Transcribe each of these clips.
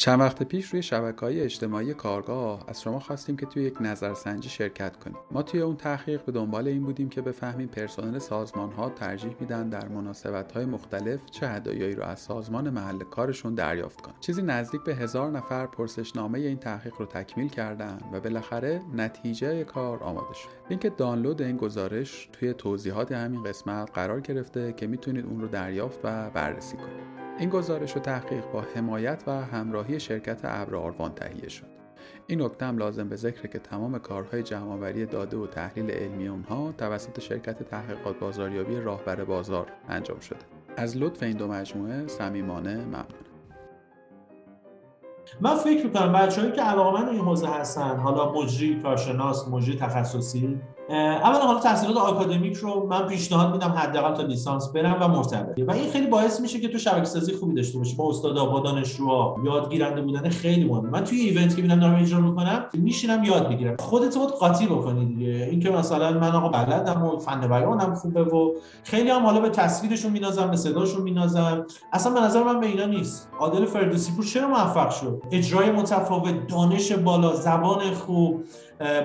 چند وقت پیش روی شبکه‌های اجتماعی کارگاه از شما خواستیم که توی یک نظرسنجی شرکت کنید. ما توی اون تحقیق به دنبال این بودیم که بفهمیم پرسنل سازمان‌ها ترجیح میدن در مناسبت‌های مختلف چه هدایایی رو از سازمان محل کارشون دریافت کنن. چیزی نزدیک به 1000 نفر پرسشنامه این تحقیق رو تکمیل کردن و بالاخره نتیجه کار آماده شد. لینک دانلود این گزارش توی توضیحات همین قسمت قرار گرفته که میتونید اون رو دریافت و بررسی کنید. این گزارش و تحقیق با حمایت و همراهی شرکت ابر آروان تهیه شد. این نکته هم لازم به ذکره که تمام کارهای جمع‌آوری داده و تحلیل علمی اونها توسط شرکت تحقیقات بازاریابی راهبر بازار انجام شده. از لطف این دو مجموعه صمیمانه ممنونم. من فکر می‌کنم بچه‌هایی که علاقه‌مند این حوزه هستن، حالا مجری، کارشناس، مجری تخصصی، اولا حالا تحصیلات آکادمیک رو من پیشنهاد میدم حداقل تا لیسانس برن و مرتبطه و این خیلی باعث میشه که تو شبکه‌سازی خوبی داشته باشی با استادا با دانشجوها. یادگیرنده بودن خیلی مهمه. من توی ایونت که میرم دارم اجرا میکنم میشینم یاد میگیرم. خودت رو قاطی بکنی دیگه، اینکه مثلا من آقا بلدم و فن بیانم خوبه و خیلی هم حالا به تصویرشون مینازم، به صداشون مینازم، اصلا به نظر من به اینا نیست. عادل فردوسی‌پور چرا موفق شد؟ اجرای متفاوت، دانش بالا، زبان خوب،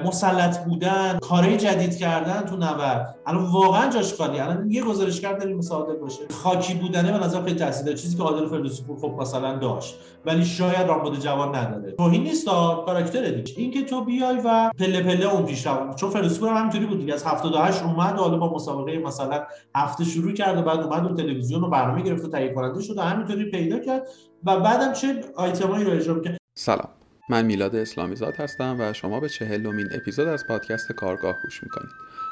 مسلط بودن، کارهای جدید کردن تو نبرد. الان واقعا جاش خالیه. الان یه گزارشگر داریم مساعده باشه. خاکی بودنه به نظر خیلی تاثیر داره، چیزی که عادل فردوسی‌پور خب مثلا داشت ولی شاید رامبد جوان نداره. توهین نیست، کاراکتره دیگه. اینکه تو بیای و پله پله اون پیش رو، چون فردوسی‌پور هم همینطوری بود دیگه، از 78 اومد حالا با مسابقه مثلا هفته شروع کرد و بعد اومد اون تلویزیون رو برنامه گرفت و تهیه کننده شد و همینطوری پیدا کرد و بعدم چه آیتمایی رو اجرا کرد. سلام، من میلاد اسلامی زاده هستم و شما به 40مین اپیزود از پادکست کارگاه گوش میکنید.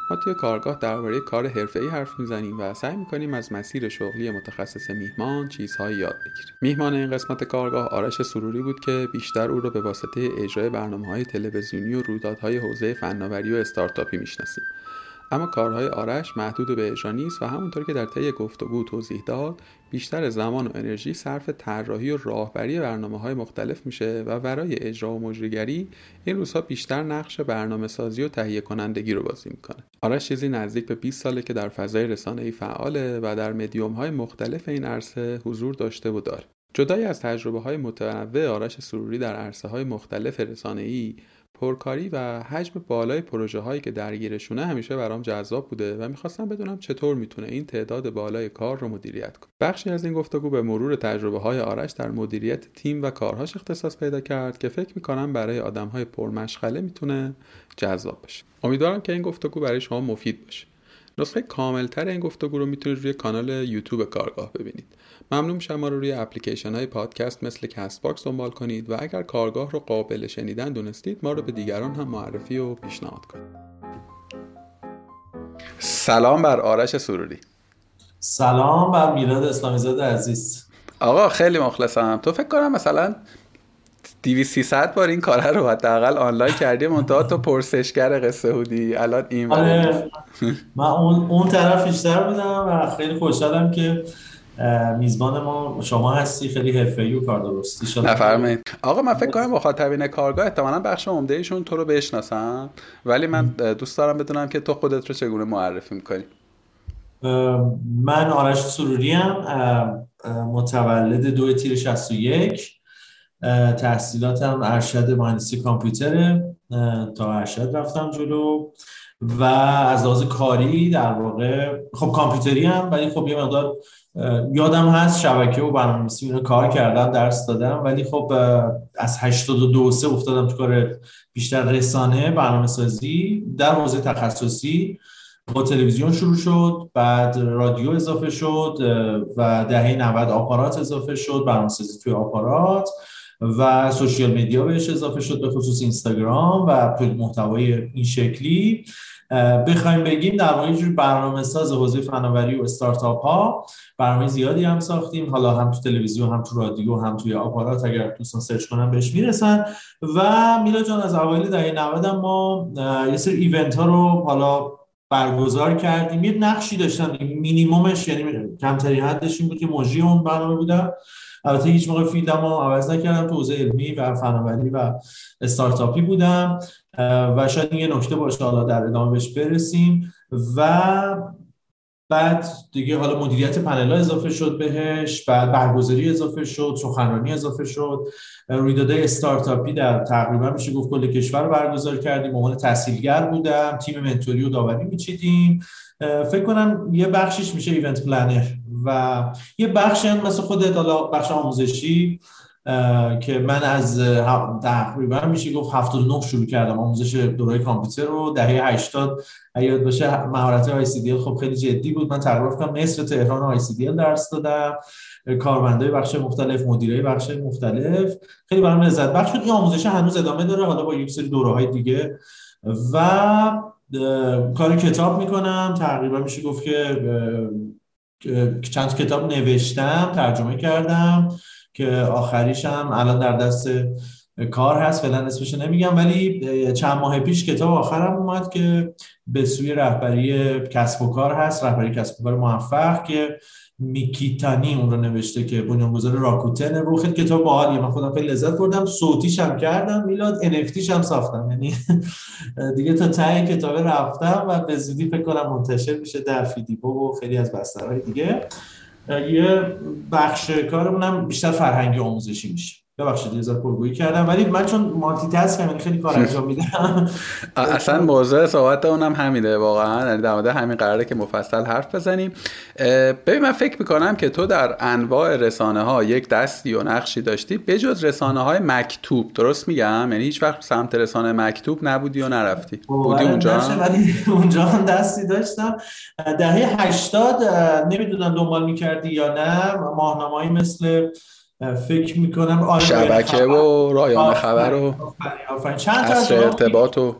ما توی کارگاه درباره کار حرفه‌ای حرف میزنیم و سعی میکنیم از مسیر شغلی متخصص میهمان چیزهایی یاد بگیریم. میهمان این قسمت کارگاه آرش سروری بود که بیشتر او را به واسطه اجرای برنامه‌های تلویزیونی و رویدادهای حوزه فناوری و استارتاپی میشناسیم. اما کارهای آرش محدود به اجرا نیست و همونطور که در طی گفتگو توضیح داد، بیشتر زمان و انرژی صرف طراحی و راهبری برنامه‌های مختلف میشه و برای اجرا و مجریگری این روزها بیشتر نقش برنامه‌سازی و تهیه کنندگی رو بازی میکنه. آرش چیزی نزدیک به 20 ساله که در فضای رسانه‌ای فعاله و در مدیوم‌های مختلف این عرصه حضور داشته و داره. جدای از تجربه‌های متنوع، آرش سروری در عرصه‌های مختلف رسانه‌ای، پرکاری و حجم بالای پروژه هایی که درگیرشونه همیشه برام جذاب بوده و میخواستم بدونم چطور میتونه این تعداد بالای کار رو مدیریت کنه. بخشی از این گفتگو به مرور تجربه های آرش در مدیریت تیم و کارهاش اختصاص پیدا کرد که فکر میکنم برای آدم های پرمشغله میتونه جذاب باشه. امیدوارم که این گفتگو برای شما مفید باشه. نسخه کاملتر این گفتگو رو میتونید روی کانال یوتیوب کارگاه ببینید. ممنون میشم ما رو روی اپلیکیشن های پادکست مثل کست باکس دنبال کنید و اگر کارگاه رو قابل شنیدن دونستید ما رو به دیگران هم معرفی و پیشنهاد کنید. سلام بر آرش سروری. سلام بر میلاد اسلامی‌زاده عزیز. آقا خیلی مخلصم. تو فکر کنم مثلا 200-300 بار این کاره رو حداقل آنلاین کردیم، منتها تو پرسشگر قصه بودی. الان این آره. من اون طرف بیشتر بودم و خیلی خوشحالم که میزبان ما شما هستی. خیلی حرفه‌ای و کار درستی شده. نفرمایید. آقا من فکر کنم مخاطبین کارگاه احتمالاً بخش عمده ایشون تو رو بشناسن، ولی من دوست دارم بدونم که تو خودت رو چگونه معرفی می‌کنی. من آرش سروری ام، متولد 2 تیر 61، تحصیلاتم ارشد مهندسی کامپیوتره، تا ارشد رفتم جلو و از لحاظ کاری در واقع خب کامپیوتری هم، ولی خب یه مقدار یادم هست شبکه و برنامه‌نویسی اینا کار کردم، درس دادم، ولی خب از 82-3 افتادم تو کار بیشتر رسانه، برنامه‌سازی در حوزه تخصصی. با تلویزیون شروع شد، بعد رادیو اضافه شد و دهه 90 آپارات اضافه شد، برنامه‌سازی توی آپارات و سوشیال مدیا بهش اضافه شد، به خصوص اینستاگرام و محتوای این شکلی. بخوایم بگیم در واقع اینجور برنامه ساز حوزه فناوری و استارتاپ ها. برنامه زیادی هم ساختیم، حالا هم تو تلویزیون، هم تو رادیو، هم توی آپارات، اگر دوستان سرچ کنن بهش میرسن. و میلاد جان از اوایل دهه 90 ما یه سری ایونت ها رو حالا برگزار کردیم. یه نقشی داشتن، مینیممش یعنی کمترین حدش این بود که مجری اون برنامه بودم. البته هیچ موقع فیلدم رو عوض نکردم، تو حوزه علمی و فناوری و استارتاپی بودم و شاید یه نکته باشه حالا در ادامه بهش برسیم. و بعد دیگه حالا مدیریت پنل‌ها اضافه شد بهش، بعد برگزاری اضافه شد، سخنرانی اضافه شد، رویدادهای استارتاپی در تقریبا میشه گفت کل کشور رو برگزار کردیم، به عنوان تسهیلگر بودم، تیم منتوری و داوری میچیدیم. فکر کنم یه بخشش میشه ایونت پلنر و یه بخشی هم مثل خودت حالا بخش آموزشی که من از تقریبا میشه گفت 79 شروع کردم آموزش دوره‌ی کامپیوتر رو، دهه 80 یاد باشه مهارت های ICDL خب خیلی جدی بود، من تقریبا کردم نصف تهران ICDL درس دادم، کارمندای بخش مختلف، مدیرای بخش مختلف، خیلی برام لذت بخش بود. این آموزش هنوز ادامه داره، حالا با یه سری دوره‌های دیگه و کار کتاب میکنم، تقریبا میشه گفت که چند کتاب نوشتم، ترجمه کردم که آخریش هم الان در دست کار هست، فعلا اسمش نمیگم، ولی چند ماه پیش کتاب آخرم اومد که به سوی رهبری کسب و کار هست، رهبری کسب و کار موفق، که میکیتانی اون رو نوشته که بنیانگذار راکوتنه و خیلی کتاب باحالیه، من خودم خیلی لذت بردم، صوتیش هم کردم میلاد، NFTش هم ساختم، یعنی دیگه تا ته کتاب رفتم و به زودی فکر کنم منتشر میشه در فیدیبو و خیلی از بسترهای دیگه. یه بخش کارمونم بیشتر فرهنگی آموزشی میشه. ببخشید یه ذره پرگویی کردم، ولی من چون مالتی تاسکم یعنی خیلی کار انجام میدم. اصلا موضوع صحبت اونم همینه واقعا، یعنی در مورد همین قراره که مفصل حرف بزنیم. ببین من فکر میکنم که تو در انواع رسانه‌ها یک دستی و نقشی داشتی بجز رسانه‌های مکتوب، درست میگم؟ یعنی هیچ وقت سمت رسانه مکتوب نبودی و نرفتی. بودی اونجا؟ ولی اونجا هم دستی داشتم. دهه 80 نمیدونم دنبال می‌کردی یا نه، ماهنامه‌ای مثل فکر میکنم شبکه و رایانه خبر و چند تا اثر ارتباط و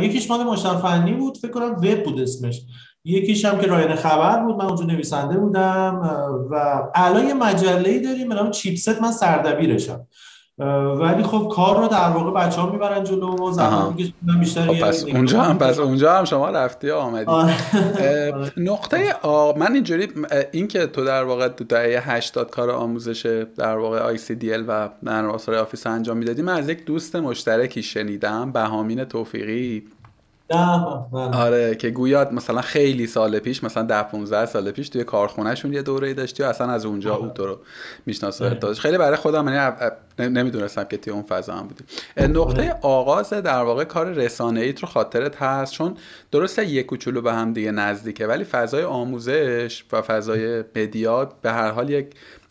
یکیش مال مجتمع فنی بود، فکر کنم وب بود اسمش، یکیش هم که رایانه خبر بود، من اونجا نویسنده بودم و الان یه مجله‌ای داریم به نام چیپست، من سردبیرشم، ولی خب کار رو در واقع بچه‌ها میبرن جلو و زحمت می‌کشن بیشتر. پس اونجا هم شما رفتی آمدی. نقطه من اینجوری این که تو در واقع تو دهه 80 کار آموزش در واقع ICDL و در آثار آفیس انجام میدادی، من از یک دوست مشترکی شنیدم، بهامین توفیقی، آره، که گویا مثلا خیلی سال پیش، مثلا 10-15 سال پیش توی کارخونهشون یه دوره‌ای داشتی و اصلا از اونجا اون تو رو میشناسه. خیلی برای خودم نمیدونستم که توی اون فضا هم بودی. نقطه آغاز در واقع کار رسانه‌ایت رو خاطرت هست؟ چون درسته یک کوچولو به هم دیگه نزدیکه، ولی فضای آموزش و فضای مدیا به هر حال یک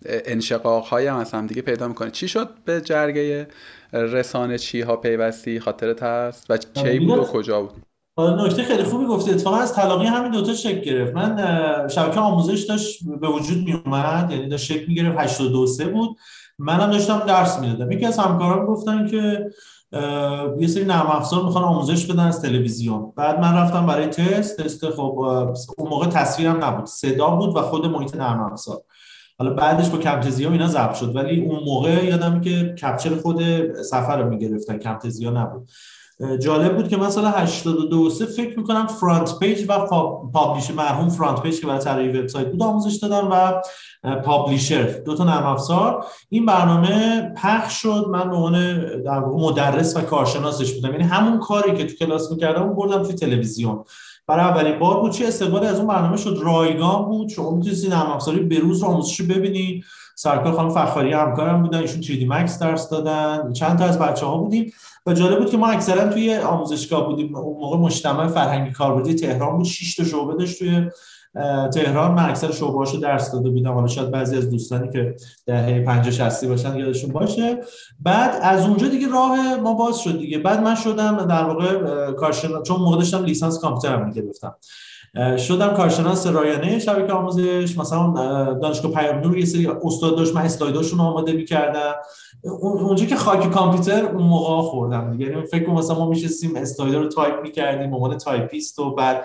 انشقاق‌های هم از هم دیگه پیدا می‌کنه. چی شد به جرگه رسانه چی ها پیوستی، خاطرت هست و کی بود و کجا بود؟ نکته خیلی خوبی گفته، اتفاقا از تلاقی همین دوتا شکل گرفت. من شبکه آموزش داشت به وجود می اومد، یعنی داشت شکل می گرفت، 823 بود، منم داشتم درس می دادم. یکی از همکاران گفتن که یه سری نرم افزار میخوان آموزش بدن از تلویزیون، بعد من رفتم برای تست. خب اون موقع تصویرم نبود، صدا بود و خود محیط نرم افزار. حالا بعدش با کمپتزیا اینا ضبط شد، ولی اون موقع یادم که کپچر خود سفر رو میگرفتن، کمپتزیا نبود. جالب بود که مثلا 82 فکر میکنم فرانت پیج و پابلیشر، مرحوم فرانت پیج که برای طراحی وبسایت بود، آموزش دادم و پابلیشر، دو تا نرم افزار. این برنامه پخش شد، من به عنوان در واقع مدرس و کارشناسش بودم، یعنی همون کاری که تو کلاس میکردم بردم توی تلویزیون. برای اولین بار بود، چه استقبالی از اون برنامه شد، رایگان بود، شما میتونستی نرم افزاری به روز رو آموزشی ببینی. سرکار خانم فخاری همکارم بودن، ایشون 3D Max درس دادن، چند تا از بچه‌ها بودیم و جالب بود که ما اکثرا توی آموزشگاه بودیم. اون موقع مجتمع فرهنگی کاربردی تهران بود، 6 تا شعبه داشت توی تهران، من اکثر شعبه‌هاشو درس داده بودم. حالا شاید بعضی از دوستانی که دهه 50-60 باشن یادشون باشه. بعد از اونجا دیگه راه ما باز شد دیگه، بعد من شدم در واقع کارشناس، چون موقع داشتم لیسانس کامپیوترم می‌گرفتم، شدم کارشناس رایانه شبکه آموزش. مثلا دانشگاه پیام نور یه سری استاد داشت، من اسلایداشون آماده می‌کردم، اونجا که خاک کامپیوتر اون موقع خوردم دیگه، یعنی فکر کنم مثلا ما می‌شستیم اسلایدر رو تایپ می‌کردیم، عنوان تایپیست و بعد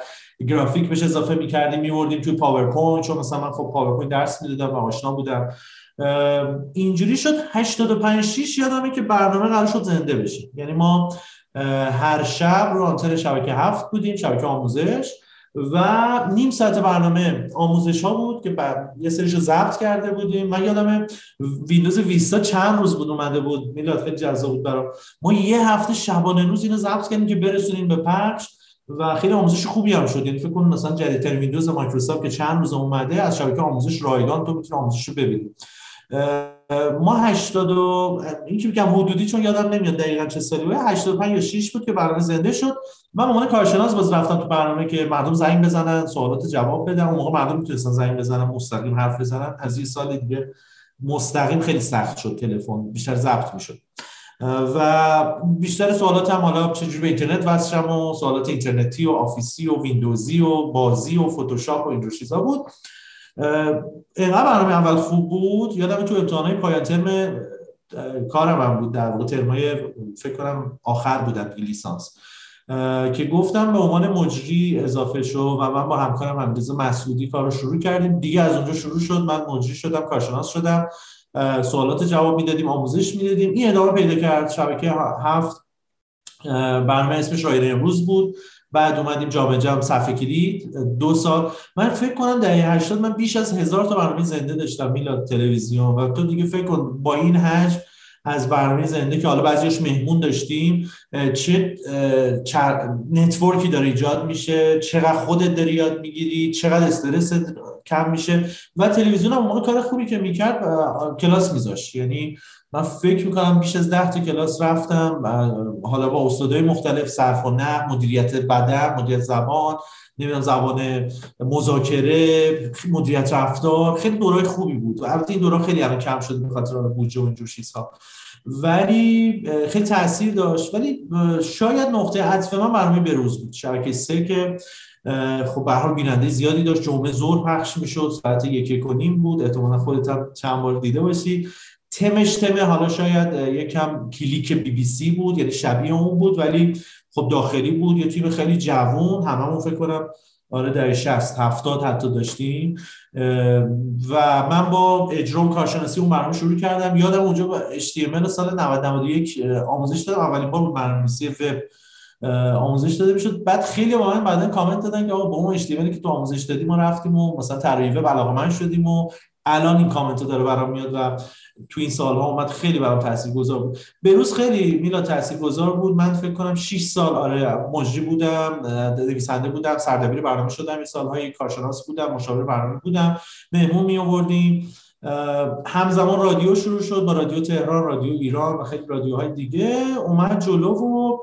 گرافیک بهش اضافه می‌کردیم، می‌وردیم توی پاورپوینت، چون مثلا من خب پاورپوینت درس می‌دادم و آشنا بودم. اینجوری شد 85-6 یادمه که برنامه قرار شد زنده بشه، یعنی ما هر شب رو آنتن شبکه 7 بودیم، شبکه آموزش، و نیم ساعت برنامه آموزش ها بود که یه سریشو ضبط کرده بودیم. من یادمه ویندوز ویستا چند روز بود اومده بود، میلاد خیلی جذاب بود برام، ما یه هفته شبانه روز اینو ضبط کردیم که برسونیم به پخش. و خیلی آموزش خوبی هم شد. یعنی فکر کنم مثلا جدیدترین ویندوز مایکروسافت که چند روز اومده از شبکه آموزش رایگان تو میتونی آموزش رو ببینی. ما 80 و این که میگم حدودی چون یادم نمیاد دقیقاً چه سالی بود، 85 یا 6 بود که برنامه زنده شد. من به عنوان کارشناس باز رفتم تو برنامه که مردم زنگ بزنن، سوالات جواب بدن. اون موقع مردم میتونستن زنگ بزنن، مستقیم حرف بزنن. از یه سال دیگه مستقیم خیلی سخت شد، تلفن بیشتر ضبط میشد. و بیشتر سوالات هم حالا چجوری به اینترنت وصلشم و سوالات اینترنتی و آفیسی و ویندوزی و بازی و فتوشاپ و این جور چیزا بود. اینقدر برنامه اول خوب بود. یادم تو امتحانای پایان ترم کارم هم بود، در واقع ترمای فکر کنم آخر بودن لیسانس، که گفتم به عنوان مجری اضافه شو و من با همکارم همدیز مسعودی کارو شروع کردیم. دیگه از اونجا شروع شد، من مجری شدم، کارشناس شدم، سوالات جواب میدادیم، آموزش میدادیم. این ادامه پیدا کرد. شبکه 7 برنامه اسمش رایده امروز بود. بعد اومدیم جامجم، صفحه کلید، 2 سال. من فکر کنم دهه 80 من بیش از 1000 تا برنامه زنده داشتم میلاد تلویزیون. و تو دیگه فکر کن با این حجم از برنامه زنده که حالا بعضیش مهمون داشتیم، چه نتورکی داره ایجاد میشه، چقدر خودت داری یاد میگیری، چقدر استرس کم میشه. و تلویزیون هم اون کار خوبی که میکرد کلاس میذاشت. یعنی من فکر میکنم بیش از 10 تا کلاس رفتم، حالا با استادای مختلف، صرف و نحو، مدیریت بدن، مدیریت زبان، نمیدونم زبان مذاکره، مدیریت رفتار. خیلی دورای خوبی بود. البته این دورا خیلی الان کم شده به خاطر بودجه و اینجور چیزها، ولی خیلی تاثیر داشت. ولی شاید نقطه عطف من برنامه بروز بود، شبکه 3 که خب به هر حال بیننده زیادی داشت. جمعه ظهر پخش میشد، ساعت 1:15 بود. احتمالاً خودت هم چند بار دیده باشی. تمش حالا شاید یکم کلیک BBC بود، یعنی شبیه اون بود ولی خب داخلی بود. یه تیم خیلی جوان، هممون فکر کنم آره در 60-70 حتی داشتیم. و من با اجرام کارشناسی اون برنامه شروع کردم. یادم اونجا با HTML سال 90-91 آموزش دادم. اولین بار برنامه‌نویسی وب آموزش داده میشد. بعد خیلی با من بعدن کامنت دادن که آقا با اون HTML که تو آموزش دادی ما رفتیم و مثلا طراحی وب علاقه‌مند شدیم و الان این کامنت داره برام میاد و تو این سالها اومد. خیلی برام تاثیرگذار بود بروز. خیلی میلاد تاثیرگذار بود. من فکر کنم 6 سال آره مجری بودم، نویسنده بودم، سردبیر برنامه شدم. این سالهای کارشناس بودم، مشاور برنامه بودم، مهمون می آوردیم. همزمان رادیو شروع شد، با رادیو تهران، رادیو ایران و خیلی رادیوهای دیگه اومد جلو و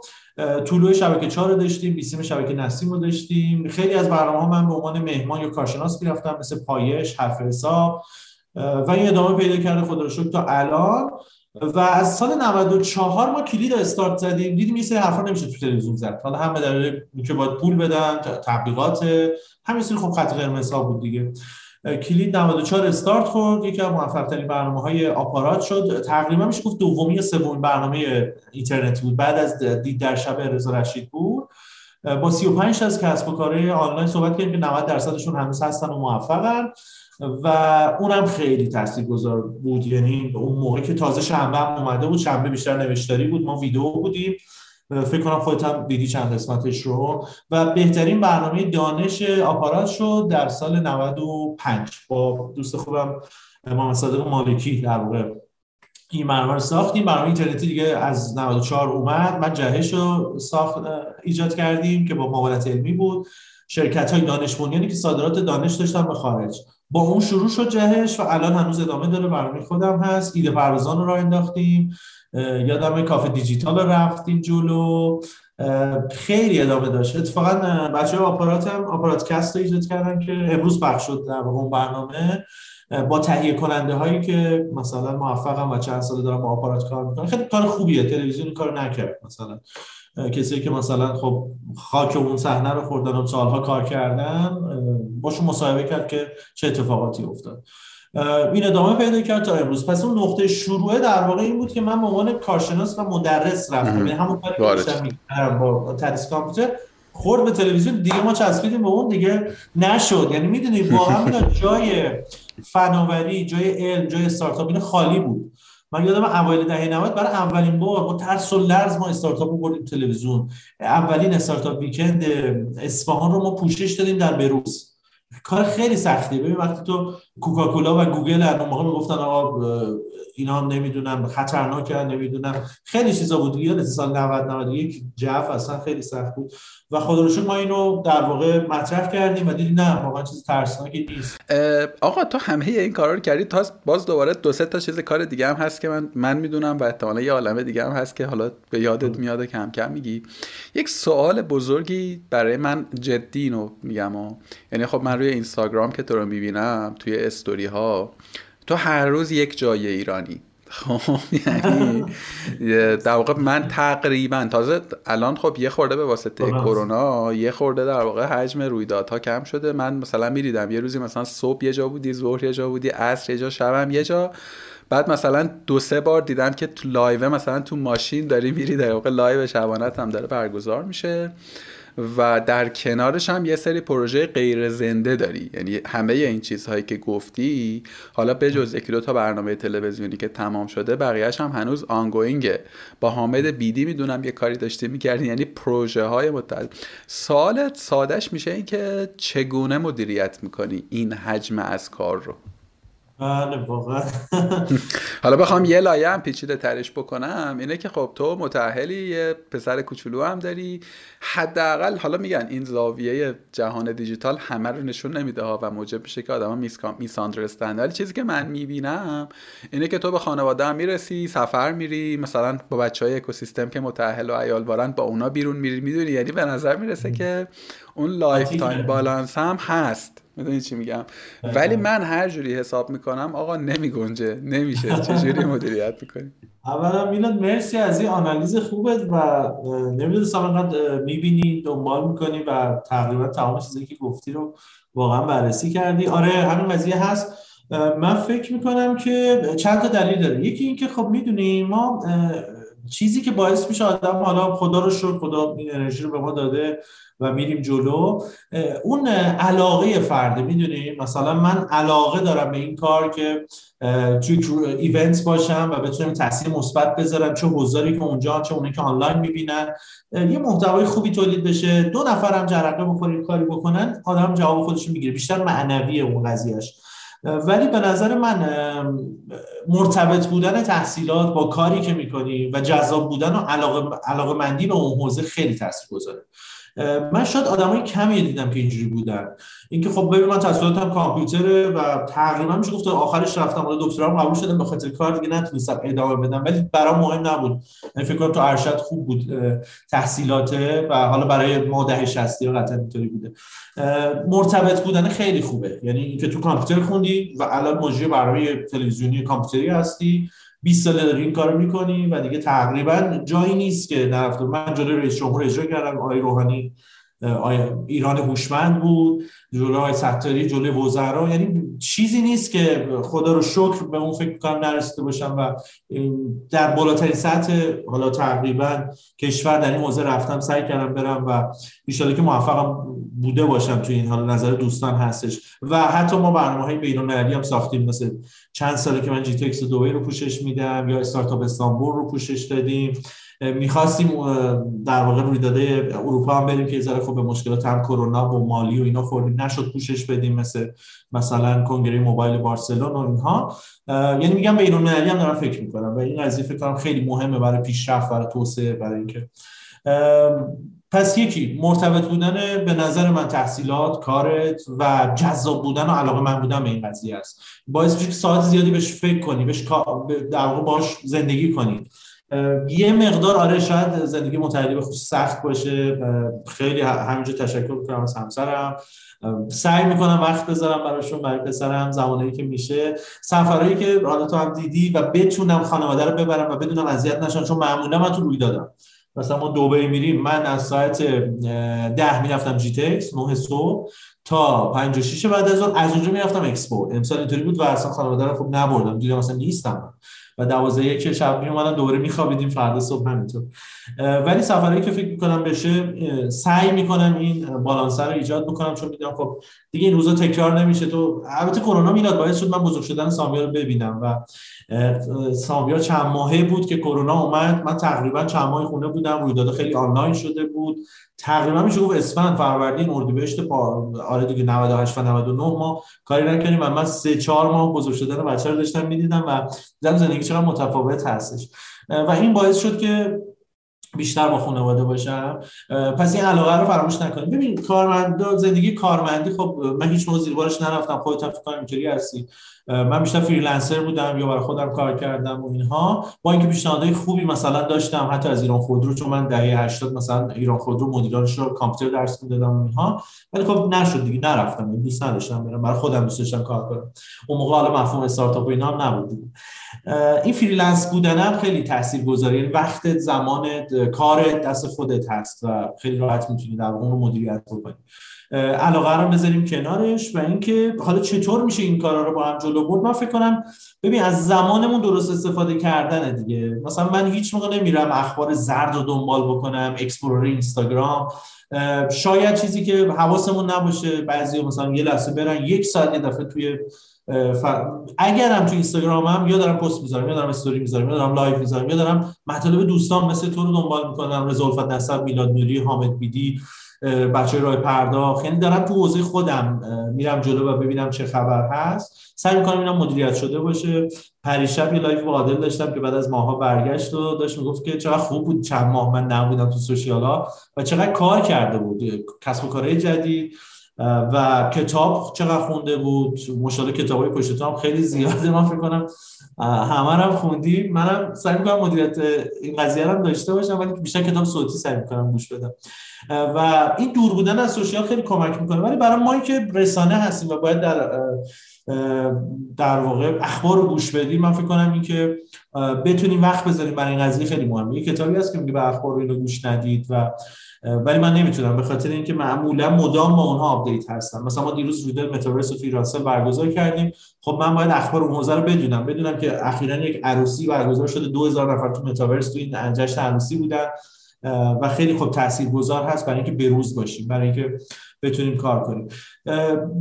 طلوع شبکه 4 رو داشتیم، بیسیم شبکه نسیم رو داشتیم. خیلی از برنامه‌ها من به عنوان مهمان یا کارشناس می‌رفتم، مثل پایش، حرف حساب، و این ادامه پیدا کرده خدا رو شکر تا الان. و از سال 94 ما کلید استارت زدیم. دیدیم این سری حرفا نمیشه تو تلویزیون زد، حالا هم به دلیل اینکه باید پول بدن، تبلیغات، همین سری خب خط قرمز ها بود دیگه. کلید 94 استارت خورد، یکی از موفق‌ترین برنامه‌های آپارات شد. تقریبا میشه گفت دومی یا سومین برنامه اینترنتی بود بعد از دید در شب رضا رشید بود. با 35 تا از کسب و کارهای آنلاین صحبت کردیم که 90%شون هنوز هستن و موفقن و اونم خیلی تاثیرگذار بود. یعنی اون موقع که تازه شنبه هم اومده بود، شنبه بیشتر نوشتاری بود، ما ویدیو بودیم، فکر کنم خودت هم دیدی چند قسمتش رو. و بهترین برنامه دانش آپارات شد در سال 95 با دوست خوبم محمد صادق مالکی. در واقع این برنامه رو ساختیم. برنامه اینترنتی دیگه از 94 اومد. من جهش رو ایجاد کردیم که با معاونت علمی بود، شرکت‌های دانش بنیانی که صادرات دانش داشتن به خارج. با اون شروع شد جهش و الان هنوز ادامه داره. برنامه خودم هست، ایده پروازان رو راه انداختیم، یادم کافه دیجیتال رو رفتیم جلو، خیلی ادامه داشت. اتفاقا بچه‌ها آپارات کست رو ایجاد کردن که امروز پخش شد در اون برنامه، با تهیه کننده هایی که مثلا موفقم و چند سال دارم با آپارات کار میکنم. خیلی کار خوبیه. تلویزیون کار نکرد، مثلا کسی که مثلا خب خاک اون صحنه رو خوردن و سالها کار کردن باشون مصاحبه کرد که چه اتفاقاتی افتاد. این ادامه پیدا کرد تا امروز. پس اون نقطه شروعه در واقع این بود که من به عنوان کارشناس و مدرس رفتم. همون کاری که داشتم می‌کردم با تدریس کامپیوتر خورد به تلویزیون دیگه. ما چسبیدیم به اون دیگه، نشد. یعنی می‌دونید واقعا جای فناوری، جای علم، جای استارتاپ اینا خالی بود. من یادم اوایل دهه 90 برای اولین بار با ترس و لرز ما استارتاپ رو بردیم تلویزیون. اولین استارتاپ ویکند اصفهان رو ما پوشش دادیم در بروز. کار خیلی سختیه. ببین وقتی تو کوکاکولا و گوگل الان موقع میگفتن آقا اینا هم نمیدونم خطرناکه، نمیدونم خیلی چیزا بود، یادت سال 90 91 جف اصلا خیلی سخت بود و خدا رو شکر ما اینو در واقع مطرح کردیم و دیدیم نه واقعا چیز ترسناکی نیست. آقا تو همه این کارا رو کردی، تا باز دوباره دو سه تا چیز کار دیگه هم هست که من میدونم و احتمالاً یه عالمه دیگه هم هست که حالا به یادت میاد کم کم میگی. یک سوال بزرگی برای من جدی اینو میگم، یعنی خب من روی اینستاگرام که تو رو میبینم توی استوری ها تو هر روز یک جای ایرانی، خب یعنی در واقع من تقریبا تازه الان خب یه خورده به واسطه کرونا یه خورده در واقع حجم رویدادها کم شده، من مثلا میریدم یه روزی مثلا صبح یه جا بودی، ظهر یه جا بودی، عصر یه جا، شبم یه جا، بعد مثلا دو سه بار دیدم که تو لایو مثلا تو ماشین داری میری، در واقع لایو شبانه‌ت هم داره برگزار میشه و در کنارش هم یه سری پروژه غیر زنده داری، یعنی همه این چیزهایی که گفتی حالا به جز یکی دو تا برنامه تلویزیونی که تمام شده بقیه‌اش هم هنوز آنگوینگه. با حامد بیدی میدونم یه کاری داشتی می‌کردی، یعنی پروژه‌های متعدد. سوالت سادهش میشه این که چگونه مدیریت می‌کنی این حجم از کار رو؟ بله واقعا حالا بخوام یه لایه هم پیچیده ترش بکنم اینه که خب تو متأهلی، یه پسر کوچولو هم داری، حداقل حالا میگن این زاویه جهان دیجیتال همه رو نشون نمیده ها و موجب میشه که آدما میساندرستند، ولی چیزی که من میبینم اینه که تو به خانواده هم میرسی، سفر میری، مثلا با بچهای اکوسیستم که متأهل و عیالوارن با اونا بیرون میری، میدونی، یعنی به نظر میرسه که اون لایف تایم بالانس هم هست، میدونی چی میگم، ولی من هر جوری حساب میکنم آقا نمیگنجه، نمیشه. چجوری مدیریت میکنی؟ اولا میلاد مرسی از این آنالیز خوبت و نمیدونستم انقدر میبینی، دنبال میکنی و تقریبا تمام چیزی که گفتی رو واقعا بررسی کردی. آره همین قضیه هست. من فکر میکنم که چند تا دلیل داره. یکی این که خب میدونی ما چیزی که باعث میشه آدم، حالا خدا رو شکر خدا این انرژی رو به ما داده و میریم جلو، اون علاقه فرده. میدونی مثلا من علاقه دارم به این کار که توی ایونتس باشم و بتونم تاثیر مثبت بذارم، چه حضاری که اونجا چه اونایی که آنلاین میبینن، یه محتوای خوبی تولید بشه، دو نفرم جرقه بخوره کاری بکنن، آدم جواب خودش رو میگیره، بیشتر معنوی اون قضیهش. ولی به نظر من مرتبط بودن تحصیلات با کاری که میکنی و جذاب بودن و علاقه‌مندی به اون حوزه خیلی تاثیرگذاره. من شاید آدمای کمی دیدم که اینجوری بودن. اینکه خب ببین من تحصیلاتم کامپیوتره و تقریبا میشه گفت آخرش رفتم ولی دکترام قبول شدم، به خاطر کار دیگه نتونستم ادامه بدم، ولی برام مهم نبود. من فکر کنم تو ارشد خوب بود تحصیلاته و حالا برای ما دهه 60 قطعا اینطوری بوده. مرتبط بودن خیلی خوبه، یعنی اینکه تو کامپیوتر خوندی و الان مجری برنامه تلویزیونی کامپیوتری هستی، 20 ساله داری این کارو میکنی و دیگه تقریبا جایی نیست که نرفته. من جلوی رئیس جمهور اجرا کردم، آقای روحانی ایران هوشمند بود، جلوی آقای ستاری، جلوی وزرا، یعنی چیزی نیست که خدا رو شکر به اون فکر کنم نرسیده باشم و در بالاترین سطح حالا تقریبا کشور در این حوزه رفتم، سعی کردم برم و ان شاءالله که موفقم بوده باشم تو این. حالا نظر دوستان هستش و حتی ما برنامه‌های بین‌المللی هم ساختیم، مثل چند ساله که من جیتکس دبی رو پوشش میدم یا استارتاپ استانبول رو پوشش دادیم، می‌خواستیم در واقع رویدادهای اروپا هم بریم که ذره خب به مشکلات هم کرونا و مالی و اینا خوردیم نشد پوشش بدیم، مثلا کنگره موبایل بارسلون و اینها. یعنی میگم بین‌المللی هم دارم فکر می‌کنم و این قضیه فکر کنم خیلی مهمه برای پیشرفت، برای توسعه، برای اینکه پس یکی مرتبط بودن به نظر من تحصیلات، کارت و جذاب بودن و علاقه من بودن به این قضیه است. باعث میشه که ساعت زیادی بهش فکر کنی، بهش در واقع باش زندگی کنی. یه مقدار آره شاید زندگی متعهد به خصوص سخت باشه. خیلی همینجا تشکر می‌کنم از همسرم، سعی میکنم وقت بذارم براشون، برای پسرم زمانی که میشه، سفرهایی که حالا تو هم دیدی و بتونم خانواده رو ببرم و بدونم اذیت نشن، چون معمولا من تو روی دادم. مثلا ما دبی میریم، من از ساعت 10 میرفتم جیتکس 9 صبح تا 5 و 6 بعد از اون، از اونجا میرفتم اکسپو. امسال اینطوری بود و اصلا خانواده رو خب نبردم، دیدم اصلا نیستم و 12:01 شب می اومدن دوباره میخوابیدیم فردا صبح همینطور. ولی سفرهایی که فکر میکنم بشه سعی میکنم این بالانس رو ایجاد بکنم، چون میدونم خب دیگه این روزا تکرار نمیشه. تو البته کرونا میلاد باعث شد من بزرگ شدن سامیا رو ببینم و سامیا چند ماهه بود که کرونا اومد، من تقریبا چند ماه خونه بودم، رویدادها خیلی آنلاین شده بود، تقریبا میشه گفت اسفند، فروردین، اردیبهشت، آره دیگه 98 و 99 ما کاری نکردیم. من 3-4 ماه بزرگ شدن بچه رو داشتم میدیدم و دیدم زندگی چقدر متفاوت هستش و این باعث شد که بیشتر با خانواده باشم. پس این علاقه رو فراموش نکنید. ببین کارمند، زندگی کارمندی، خب من هیچ موقع زیربارش نرفتم، خودت هم فکر کنم اینطوری هستی. من بیشتر فریلنسر بودم یا برای خودم کار کردم و اینها، با اینکه پیشنهادهای خوبی مثلا داشتم حتی از ایران خودرو، چون من دهه 80 مثلا ایران خودرو مدیرانش رو کامپیوتر درس میدادم و اینها، ولی خب نشد دیگه، نرفتم، دوست نداشتم برم، برای خودم دوست داشتم کار کنم. اون موقع حالا مفهوم استارتاپ و اینا هم نبود. این فریلنس بودنم خیلی تاثیرگذاره، یعنی وقتت، زمانت، کارت دست خودت هست و خیلی راحت میتونی در اون رو مدیریت بکنی. علاقه رو بذاریم کنارش و اینکه حالا چطور میشه این کارا رو با هم جلو برد. من فکر کنم ببین از زمانمون درست استفاده کردن دیگه. مثلا من هیچ موقع نمیرم اخبار زرد رو دنبال بکنم، اکسپلور اینستاگرام، شاید چیزی که حواسمون نباشه. بعضیا مثلا یه لحظه برن یک ساعت یه دفعه توی اگرم تو اینستاگرامم یا دارم پست میذارم یا دارم استوری میذارم یا دارم لایو میذارم یا دارم مطالب دوستان مثل تو رو دنبال میکنم، رضا الفت نصب، میلاد نوری، حامد بیدی، بچه راه پرداخت، یعنی دارم تو حوزه خودم میرم جلو و ببینم چه خبر هست. سعی می‌کنم اینا مدیریت شده باشه. پریشب یه لایو با عادل داشتم که بعد از ماها برگشت و داشت میگفت که چقدر خوب بود چند ماه من نبودم تو سوشیالا و چقدر کار کرده بود، کسب و کارهای جدید و کتاب چقدر خونده بود. مشاله کتابای پشت هم خیلی زیاده، من فکر کنم همه رو خوندیم. منم سعی می‌کنم مدیریت این قضیه رو داشته باشم، ولی بیشتر کتاب صوتی سعی می‌کنم گوش بدم و این دور بودن از سوشیال خیلی کمک می‌کنه. ولی برای ما که رسانه هستیم و باید در واقع اخبار رو گوش بدیم، من فکر کنم این که بتونیم وقت بذاریم برای این قضیه خیلی مهمه. یه کتابی هست که میگه به اخبار رو اینو گوش ندید و ولی من نمیتونم به خاطر اینکه معمولا مدام با اونها آپدیت هستم. مثلا ما دیروز رویداد متاورس رو توی راسل برگزار کردیم، خب من باید اخبار اون حوزه رو بدونم که اخیراً یک عروسی برگزار شده، 2000 نفر تو متاورس تو این انجشن عروسی بودن و خیلی خب تاثیرگذار هست برای اینکه بروز باشیم، برای اینکه بتونیم کار کنیم.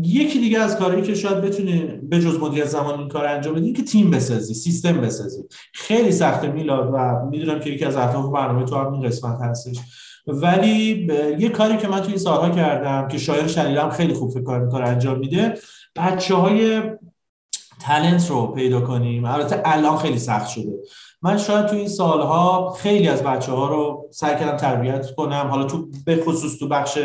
یکی دیگه از کارهایی که شاید بتونه به جز مدیریت زمان این کار انجام بدین که تیم بسازی، سیستم بسازی. خیلی سخته میلاد و میدونم که یکی از اهداف برنامه تو همین قسمت هستش، ولی یه کاری که من تو این سالها کردم که شاید شلیلم خیلی خوب فکر می‌کنه انجام میده، بچه‌های تالنت رو پیدا کنیم. البته الان خیلی سخت شده. من شاید تو این سالها خیلی از بچه‌ها رو سعی کردم تربیت کنم، حالا تو به خصوص تو بخش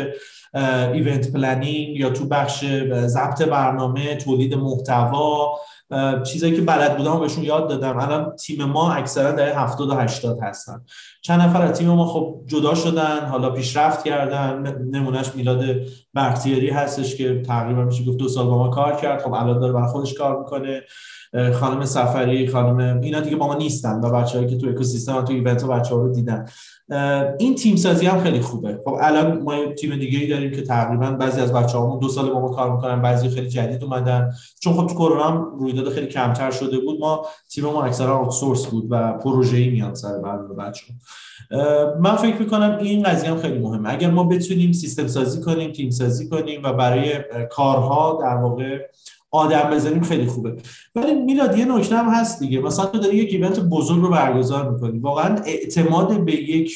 ایونت پلنینگ یا تو بخش ضبط برنامه، تولید محتوا، چیزایی که بلد بودم و بهشون یاد دادم. الان تیم ما اکثرا در 70 و 80 هستن. چند نفر از تیم ما خب جدا شدن، حالا پیشرفت کردن. نمونهش میلاد بختیاری هستش که تقریبا میشه گفت 2 سال با ما کار کرد، خب الان داره برای خودش کار میکنه. خانم سفری، خانم اینا دیگه با ما نیستن و بچه‌هایی که تو اکوسیستم و تو ایونت و بچه‌ها رو دیدن. این تیم سازی هم خیلی خوبه. خب الان ما تیم دیگه‌ای داریم که تقریبا بعضی از بچه‌هامون 2 سال با ما کار می‌کنن، بعضی خیلی جدید اومدن. چون خب تو کرونا رویداد خیلی کمتر شده بود، ما تیم ما اکثرا آوتسورس بود و پروژه‌ای میاد سر برنامه بچه‌ها. من فکر می‌کنم این قضیه هم خیلی مهمه. اگر ما بتونیم سیستم سازی کنیم، تیم سازی کنیم و برای کارها در واقع آدم بزنیم خیلی خوبه. ولی میلاد یه نکته هم هست دیگه، مثلا تو داری یک ایونت بزرگ رو برگزار میکنی، واقعا اعتماد به یک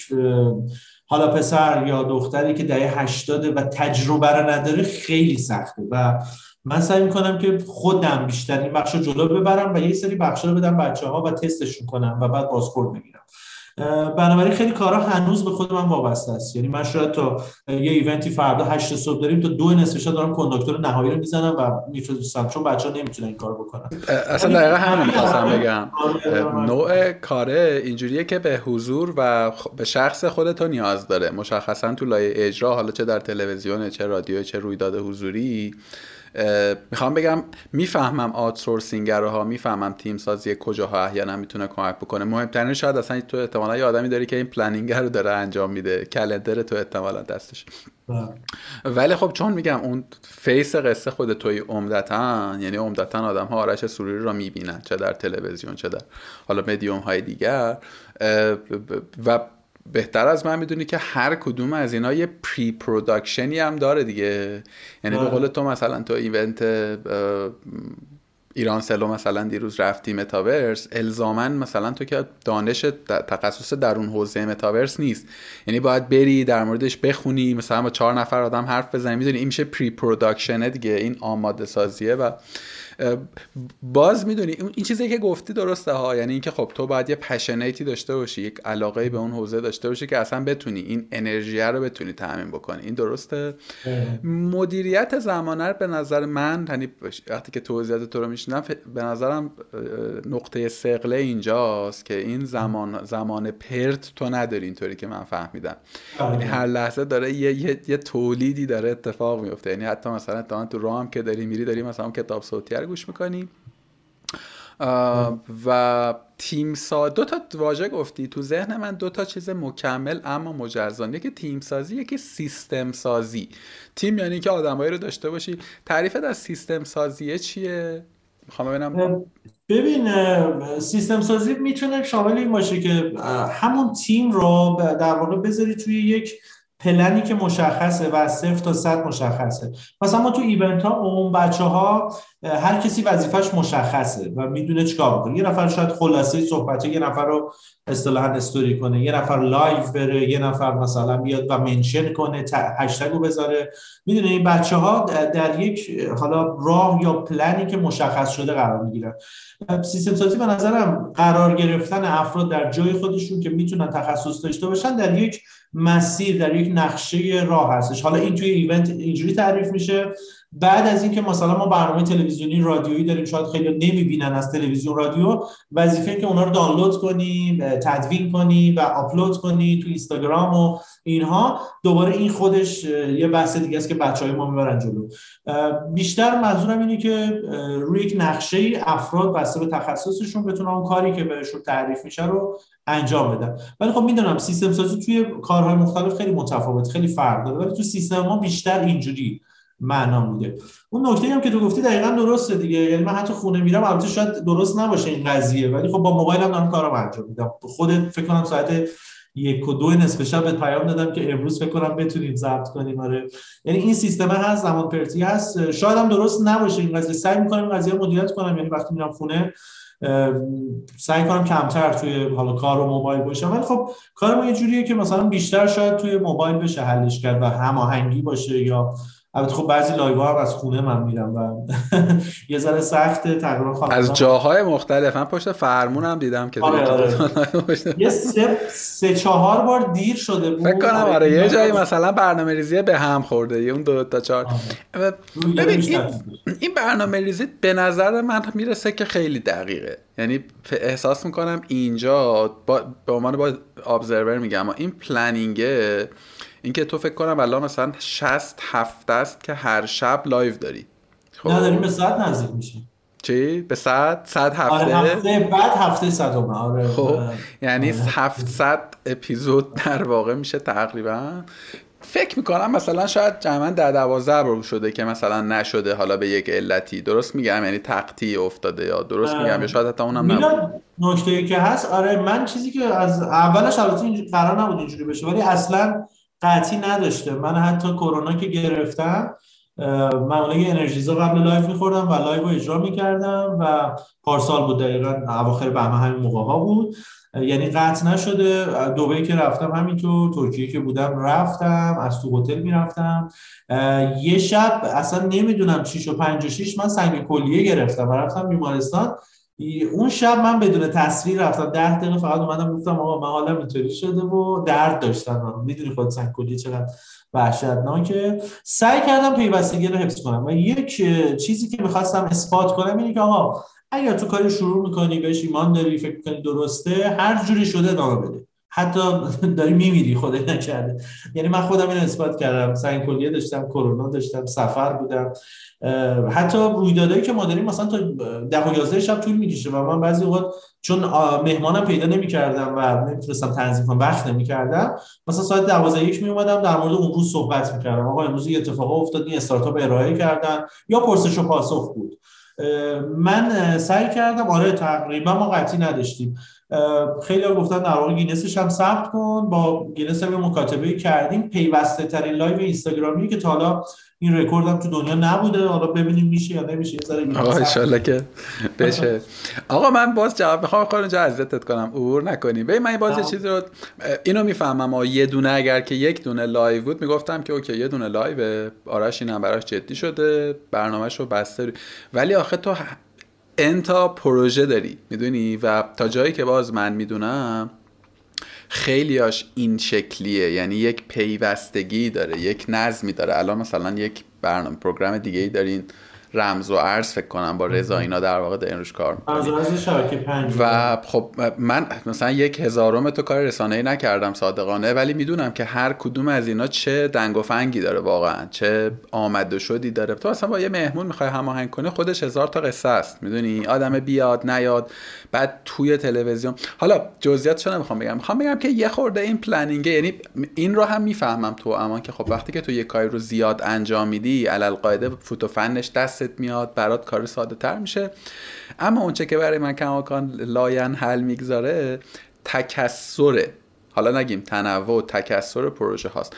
حالا پسر یا دختری که دهه 80 و تجربه رو نداره خیلی سخته و من سعی میکنم که خودم بیشتر این بخش رو جلو ببرم و یه سری بخش رو بدم بچه ها و تستشون کنم و بعد بازخورد بگیرم. بنابراین خیلی کارا هنوز به خود من وابسته است. یعنی من شاید تا یه ایونتی فردا 8 صبح داریم تا 2 نصف شب دارم کنداکتور نهایی رو میزنم و میفرستم، چون بچه‌ها نمیتونن این کارو بکنن. اصلا دقیقاً همین می‌خواستم بگم، نوع کاره اینجوریه که به حضور و به شخص خودت نیاز داره، مشخصاً تو لایه اجرا، حالا چه در تلویزیون، چه رادیو، چه رویداد حضوری، میخوام بگم میفهمم آوتسورسینگرها، میفهمم تیم سازی کجاها احیانا میتونه کمک بکنه. مهمترین شاید اصلا تو احتمالاً یه آدمی داری که این پلنینگ رو داره انجام میده، کلندر تو احتمالاً دستش. ولی خب چون میگم اون فیس قصه خود توی عمدتاً، یعنی عمدتاً آدم‌ها آرش سروری رو میبینن، چه در تلویزیون چه در حالا مدیوم‌های دیگر، و بهتر از من میدونی که هر کدوم از اینا یه پری پروداکشنی هم داره دیگه. یعنی به قول تو مثلا تو ایونت ایران سلو مثلا دیروز رفتی متاورس، الزامن مثلا تو که دانش تخصص در اون حوزه متاورس نیست، یعنی باید بری در موردش بخونی، مثلا با 4 نفر آدم حرف بزنی، میدونی این میشه پری پروداکشنه دیگه، این آماده سازیه. و باز میدونی این چیزی که گفتی درسته ها، یعنی اینکه خب تو باید یه پشنیتی داشته باشی، یک علاقه به اون حوزه داشته باشی که اصلا بتونی این انرژی رو بتونی تامین بکنی. این درسته. مدیریت زمانه به نظر من، یعنی وقتی که توضیحات تو رو میشنم به نظرم نقطه ثقله اینجاست که این زمان پرت تو نداری اینطوری که من فهمیدم. یعنی هر لحظه داره یه تولیدی داره اتفاق میفته. یعنی حتی مثلا تو رام که داری میری داری مثلا کتاب صوتی گوش میکنی. و تیم ساز، 2 تا واژه گفتی تو ذهن من، 2 تا چیز مکمل اما مجزا، یکی تیم سازی یکی سیستم سازی. تیم یعنی که آدمایی رو داشته باشی. تعریفت از سیستم سازی چیه؟ میخوام ببینم. ببین سیستم سازی میتونه شامل این باشه که همون تیم رو در واقع بذاری توی یک پلنی که مشخصه و 0 تا 100 مشخصه. مثلا ما تو ایونت ها اون بچه‌ها هر کسی وظیفه‌اش مشخصه و میدونه چیکار بکنه. یه نفر شاید خلاصه صحبت‌ها، یه نفر رو اصطلاحاً استوری کنه، یه نفر لایو بره، یه نفر مثلا بیاد و منشن کنه، هشتگو بذاره. میدونه این بچه‌ها در یک حالا راه یا پلنی که مشخص شده قرار میگیرن. سیستم سازی به نظرم قرار گرفتن افراد در جای خودشون که میتونن تخصص داشته باشن در یک مسیر، در یک نقشه راه هستش. حالا این توی ایونت اینجوری تعریف میشه. بعد از اینکه مثلا ما برنامه تلویزیونی رادیویی داریم، شاید خیلی نمیبینن از تلویزیون رادیو، وظیفه اینه که اونا رو دانلود کنی، تدوین کنی و آپلود کنی تو اینستاگرام و اینها. دوباره این خودش یه بحث دیگه است که بچهای ما میبرن جلو. بیشتر منظورم اینه که روی یک نقشه افراد بسته به تخصصشون بتونن اون کاری که بهشون تعریف میشه رو انجام بدن. ولی خب میدونم سیستم سازی توی کارهای مختلف خیلی متفاوت، خیلی فرق داره، ولی تو سیستم ما بیشتر اینجوری معنا میده. اون نکته هم که تو گفتی دقیقاً درسته دیگه. یعنی من حتی خونه میرم، البته شاید درست نباشه این قضیه، ولی خب با موبایلم دارم کارام انجام میدم. خودت فکر کنم ساعت 1 و 2 نصف شب بهت پیام دادم که امروز فکر کنم بتونیم ضبط کنیم. آره یعنی این سیستم هست، زمان پرتی هست، شاید هم درست نباشه این قضیه. سعی می‌کنم قضیه رو مدیریت کنم، یعنی وقتی میرم خونه سعی کنم کمتر توی حالا کار و موبایل باشم. ولی خب کار ما یه جوریه که مثلا بیشتر شاید توی موبایل بشه حلش کرد و هماهنگی باشه. یا البته خب بعضی لایوها هم از خونه من میرم و یه ذره سخته تقریبا خالص از جاهای مختلف. من پشت فرمون هم دیدم که یه 3-4 بار دیر شده بود فکر کنم. آره یه جایی مثلا برنامه‌ریزی به هم خورده، یه اون 2 تا 4. ببین این برنامه‌ریزی به نظر من میرسه که خیلی دقیقه. یعنی احساس میکنم اینجا به عنوان با ابزرور میگم، اما این پلنینگه، این که تو فکر کنم الان مثلا 60-70 است که هر شب لایو داری. خب نداریم به 100 نزدیک میشی. چی؟ به 100 هفته. آره هفته بعد هفته 100 هم. آره خب یعنی 700 اپیزود در واقع میشه تقریبا. فکر میکنم مثلا شاید جمعاً 10-12 بار شده که مثلا نشده، حالا به یک علتی. درست میگم؟ یعنی تقطیع افتاده یا درست میگم؟ یا شاید حتی اونم نبود. نکته‌ای که هست، آره من چیزی که از اولش البته اینجوری قرار نبود اینجوری بشه، ولی اصلاً قطعی نداشته. من حتی کرونا که گرفتم معمولا انرژیزا قبل لایو میخوردم و لایو رو اجرا میکردم و پارسال بود دقیقا اواخر بهمن همین موقع ها بود، یعنی قطع نشده. دبی که رفتم همینطور، ترکیه که بودم رفتم، از تو هتل میرفتم. یه شب اصلا نمیدونم 6 و 5 و 6 من سنگ کلیه گرفتم و رفتم بیمارستان. اون شب من بدون تصویر رفتم، 10 دقیقه فقط اومدم گفتم آقا من حالم اینطوری شده و درد داشتم. میدونی خود سنگ کلیه چقدر وحشتناکه. سعی کردم پیوستگی رو حفظ کنم و یک چیزی که میخواستم اثبات کنم اینه که آقا اگر تو کاری شروع میکنی، بهش ایمان داری، فکر میکنی درسته، هر جوری شده ادامه بده. حتی داری میمیری خدای نکرده. یعنی من خودم اینو اثبات کردم، سنگ کلیه داشتم، کرونا داشتم، سفر بودم، حتی رویدادایی که ما داریم مثلا تا 10 و 11 شب طول می‌کشه و من بعضی وقت چون مهمانم پیدا نمی‌کردم و نمی‌تونستم تنظیم کنم، وقت نمی‌کردم، مثلا ساعت 12 میومدم در مورد اون روز صحبت می‌کردم، آقا امروز یه اتفاقی افتاد، این استارتاپ ارائه کردن، یا پرسش و پاسخ بود. من سعی کردم، آره تقریبا ما قطعی نداشتیم. خیلی ها گفتن در واقع گینسش هم ثبت کن، با گینس هم مکاتبه کردیم. پیوسته ترین لایو اینستاگرامی که تا حالا این رکورد هم تو دنیا نبوده، حالا ببینیم میشه یا نمیشه. آقا ان شاءالله که بشه. آقا من باز جواب میخوام، خودم اونجا عزتت کنم، عبور نکنی. ببین من باز یه چیزی رو اینو میفهمم، آ یه دونه اگر که یک دونه لایو بود میگفتم که اوکی یه دونه لایو آرش اینم براش جدی شده، برنامه‌شو بسته. ولی آخه تو انتا پروژه داری میدونی، و تا جایی که باز من میدونم خیلیاش این شکلیه، یعنی یک پیوستگی داره، یک نظمی داره. الان مثلا یک برنامه پروگرام دیگه‌ای دارین، رمز و ارز فکر کنم با رضا اینا در واقع دارین روش کار می‌کنین، رمز شبکه 5. و خب من مثلا 1000 تو کار رسانه‌ای نکردم صادقانه، ولی میدونم که هر کدوم از اینا چه دنگ و فنگی داره، واقعا چه آمد و شدی داره. تو اصلا با یه مهمون می‌خوای هماهنگ کنی، خودش 1000 قصه است میدونی، آدم بیاد نیاد، بعد توی تلویزیون. حالا جزئیاتش رو نمی‌خوام بگم، می‌خوام بگم که یه خورده این پلنینگ، یعنی این رو هم می‌فهمم تو اما که خب وقتی که تو یه کاری رو زیاد انجام میدی علالقاعده فوت و فنش دست میاد، برات کار ساده تر میشه. اما اونچه که برای من کماکان لاین حل میگذاره تکسره، حالا نگیم تنوع و تکسر پروژه هاست.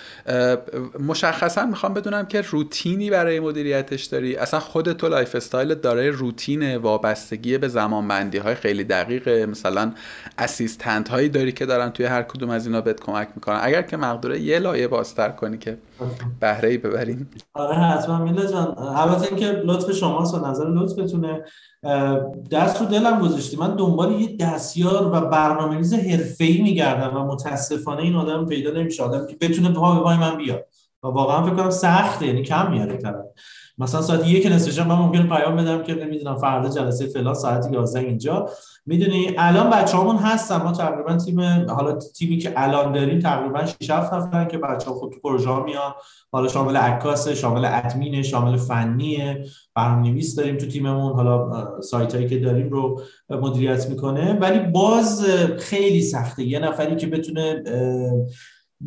مشخصا میخوام بدونم که روتینی برای مدیریتش داری؟ اصلا خودت تو لایف استایلت داره روتین، وابستگی به زمان بندی های خیلی دقیقه، مثلا اسیستنت هایی داری که دارن توی هر کدوم از اینا بهت کمک میکنن؟ اگر که مقدوره یه لایه بازتر کنی که بهره ای ببریم. آره حتما میلاد جان، البته اینکه لطف شماست و نظر لطفتونه، دست رو دلم گذاشتی. من دنبال یه دستیار و برنامه‌ریز حرفه‌ای می‌گردم و متاسفانه این آدم پیدا نمیشه، آدم که بتونه پا به پای من بیاد. و واقعا فکر کنم سخته، یعنی کم میاره طرف. مثلا ساعت 1 نصفشم من ممکنه پیام بدم که نمیدونم فردا جلسه فلان ساعت 11 اینجا. میدونی الان بچه‌هامون هستن، ما تقریبا تیم، حالا تیمی که الان داریم تقریبا 6 7 نفرن که بچه‌ها خود تو پروژه میان، حالا شامل عکاسه، شامل ادمینه، شامل فنیه، برنامه‌نویس داریم تو تیممون، حالا سایتایی که داریم رو مدیریت میکنه. ولی باز خیلی سخته یه نفری که بتونه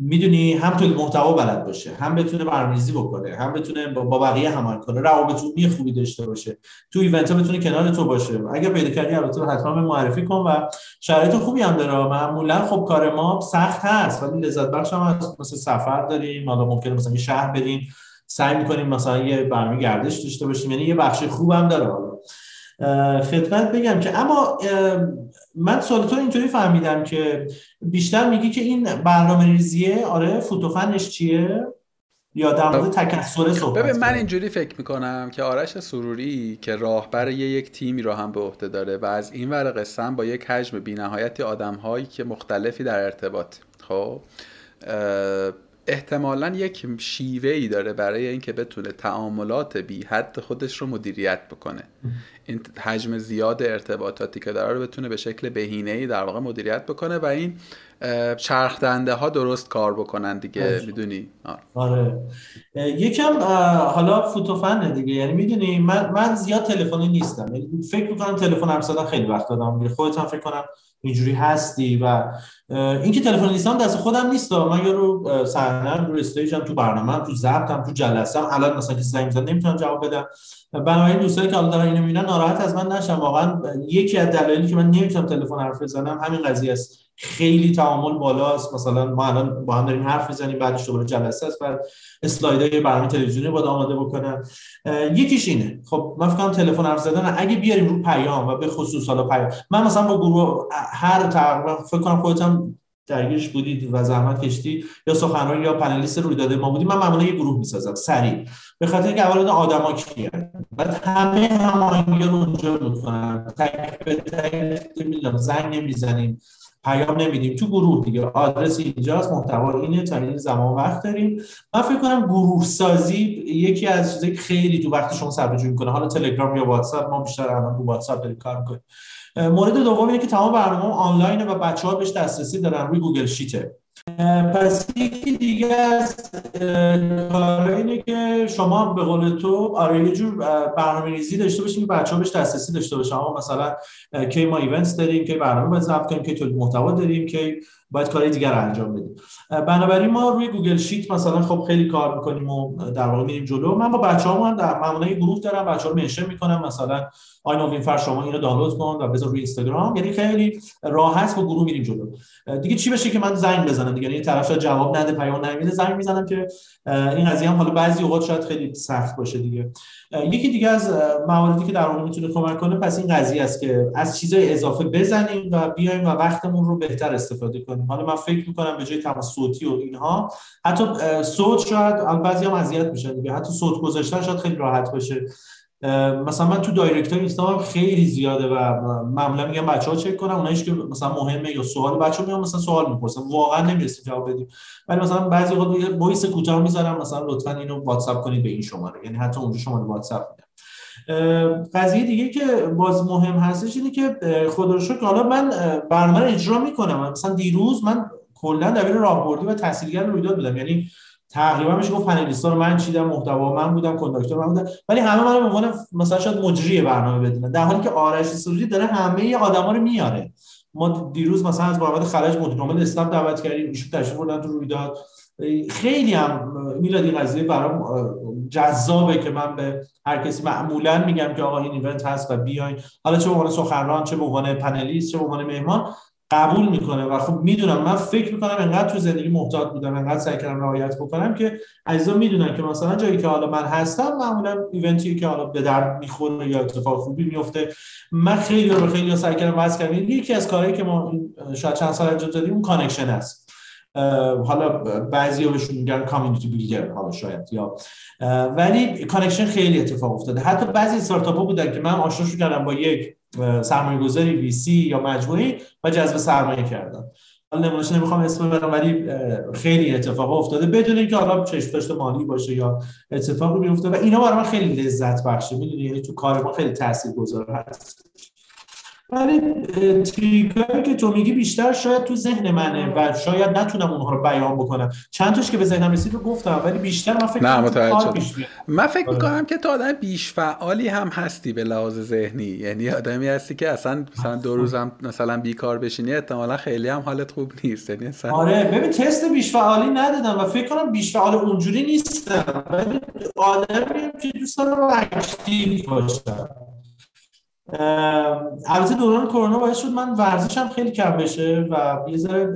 میدونی هم تولید محتوا بلد باشه، هم بتونه برنامه‌ریزی بکنه، هم بتونه با بقیه هماهنگ کنه، روابط عمومی خوبی داشته باشه، تو ایونت‌ها بتونه کنار تو باشه. اگه پیدا کردی البته حتما به معرفی کن. و شرایط خوبی هم داره معمولا. خب کار ما سخت هست ولی لذت بخش هم هست. مثلا سفر داریم، حالا ممکنه مثلا یه شهر بریم، سعی می‌کنیم مثلا یه برنامه گردش داشته باشیم، یعنی یه بخش خوب هم داره. حالا خدمت بگم که اما من سوالتو اینطوری فهمیدم که بیشتر میگی که این برنامه‌ریزیه، آره فوتوفنش چیه؟ یا در مورد تکثر صحبت. ببین من اینجوری فکر میکنم که آرش سروری که راهبر یک تیمی رو هم به عهده داره و از این ور قصه هم با یک حجم بی‌نهایت آدم‌هایی که مختلفی در ارتباط، خب احتمالاً یک شیوه‌ای داره برای اینکه بتونه تعاملات بی حد خودش رو مدیریت بکنه. این حجم زیاد ارتباطاتی که داره رو بتونه به شکل بهینه‌ای در واقع مدیریت بکنه و این چرخ دنده ها درست کار بکنن دیگه میدونی. آره یکم حالا فوتوفن دیگه، یعنی میدونی من زیاد تلفنی نیستم، یعنی فکر می‌کنم تلفن همسادن خیلی وقت دادم دیگه، خودت هم فکر کنم اینجوری هستی. و اینکه تلفن نیستم دست خودم نیست، من یارو صحنه رو استیجم، تو برنامه‌ام، تو ضبطم، تو جلسه‌ام. الان مثلا که زنگ می‌زنم نمیتونم جواب بدم. بنابراین دوستایی که الان دارن اینو میبینن ناراحت از من نشن، واقعا یکی از دلایلی که من نمیتونم تلفن حرف بزنم همین قضیه است. خیلی تعامل بالاست، مثلا ما الان با هم داریم حرف میزنیم، بعدش دوباره جلسه است، بعد اسلایدهای برنامه تلویزیونی باید آماده بکنم. یکیش اینه. خب من فکر کنم تلفن حرف زدن اگه بیاریم رو پیام و به خصوص حالا پیام، من مثلا با گروه هر تقریبا فکر کنم خودتم درگیرش بودید و زحمت کشیدی یا سخنران یا پنلیست رویداد ما بودی، من معمولا یه گروه میسازم سریع، به خاطر اینکه اولا آدما کیان، بعد همه هماهنگی رو اونجا میکنن، تک به تک میذاریم، زنگ نمیزنیم، پیام نمیدیم تو گروه دیگه، آدرس اینجاست، محتوا اینه، تا این زمان وقت داریم. من فکر کنم گروه سازی یکی از چیزایی که خیلی تو وقت شما صرفه جویی می‌کنه، حالا تلگرام یا واتساپ، ما بیشتر الان رو واتساپ داریم کار می‌کنیم. مورد دوم اینه که تمام برنامه‌ها آنلاینه و بچه‌ها بهش دسترسی دارن، روی گوگل شیته. پس یکی دیگه از کارا اینه که شما به قول تو آره یه جور برنامه‌ریزی داشته باشین که بچه‌ها بهش دسترسی داشته باشن. اما مثلا کی ما ایونتس داریم، کی برنامه باید ضبط کنیم، کی تولید محتوا داریم، کی باید کارهای دیگر رو انجام بدیم. بنابراین ما روی گوگل شیت مثلا خب خیلی کار می‌کنیم و در واقع می‌ریم جلو. من با بچه‌هام هم در معمولا گروه دارم، بچه‌ها رو منشن می‌کنم مثلا آینو وینفر شما اینو دانلود کن و بذار روی اینستاگرام، یعنی خیلی راحت و گروه می‌ریم جلو. دیگه چی بشه که من زنگ بزنم دیگه، یعنی طرفا جواب نده، پیام نمیده، زنگ می‌زنم که این قضیه هم حالا بعضی اوقات شاید خیلی سخت باشه دیگه. یکی دیگه از مواردی که در واقع می‌تونه کمک کنه پس این قضیه است که از چیزای اضافه بزنیم و بیایم و وقتمون رو بهتر استفاده کنیم. حالا من فکر می‌کنم به جای تماس صوتی و اینها حتی صوت شاید بعضی‌ها اذیت میشن دیگه، حتی صوت گذاشتن شاید خیلی راحت باشه. مثلا من تو دایرکت های اینستاگرام خیلی زیاده و معمولا میگم بچه‌ها چک کنن، اونایش که مثلا مهمه یا سوال بچه‌ها میام مثلا سوال میپرسن واقعا نمی‌رسیم جواب بدیم، ولی مثلا بعضی وقتا وایس کوتاه میذارم مثلا لطفاً اینو واتساپ کنید به این شماره، یعنی حتی اونجا شماره واتساپ میدم. قضیه دیگه که باز مهم هستش اینه که خدا رو شکر حالا من برنامه اجرا میکنم. مثلا دیروز من کلا دبیر راهبردی و تحصیلگر رویداد بودم، یعنی تقریبا میشه گفت پنلیستا رو من چیدم، محتوا من بودم، کنداکتور من بودم، ولی همه منو به عنوان مثلا شاید مجری برنامه بدونن، در حالی که آرش سروری داره همه آدما رو میاره. ما دیروز مثلا از محمد خرج مدیر عامل اسلام دعوت کردیم، ایشون تشریف آوردن تو رویداد. خیلی هم میلادی قضیه برام جذابه که من به هر کسی معمولا میگم که آقا این ایونت هست و بیاین، حالا چه به عنوان سخنران، چه به عنوان پنلیست، چه به عنوان مهمان، قبول میکنه. و خب میدونم من فکر میکنم انقدر تو زندگی محتاط بودم، انقدر سعی کردم رعایت بکنم که عزیزان میدونن که مثلا جایی که حالا من هستم معمولا ایونتی که حالا به درد میخوره یا اتفاق خوبی میفته، من خیلی سعی کردم واسه کردن. یکی از کارهایی که ما شاید چند سال انجام دادیم اون کانکشن است. حالا بعضی‌ها بهشون میگن کامیونیتی بیلدر، حالا شاید یا ولی کانکشن خیلی اتفاق افتاده. حتی بعضی استارتاپ‌ها بودن که من آشناشون کردم با یک سرمایه‌گذاری وی سی یا مجموعه‌ای و جذب سرمایه کردن. حالا نمونه‌اش نمیخوام اسم ببرم ولی خیلی اتفاق افتاده بدون اینکه حالا چشم‌داشت مالی باشه یا اتفاقی میفته و اینا برای من خیلی لذت بخشه، میدونی، یعنی تو کار ما خیلی تاثیرگذار هست. ولی تریکایی که تو میگی بیشتر شاید تو ذهن منه و شاید نتونم اونها رو بیان بکنم. چند تاش که به ذهنم رسید رو گفتم ولی بیشتر من فکر میکنم که تو آدم بیش فعالی هم هستی به لحاظ ذهنی، یعنی آدمی هستی که اصلا مثلا 2 روز هم مثلا بیکار بشینی احتمالاً خیلی هم حالت خوب نیست. یعنی اصلا آره، ببین تست بیش فعالی ندادم و فکر کنم بیش فعال اونجوری نیستم، ولی آدمیم که دوست دارم اکتیو باشم. البته دوران کرونا باعث شد من ورزشم خیلی کم بشه و یه ذره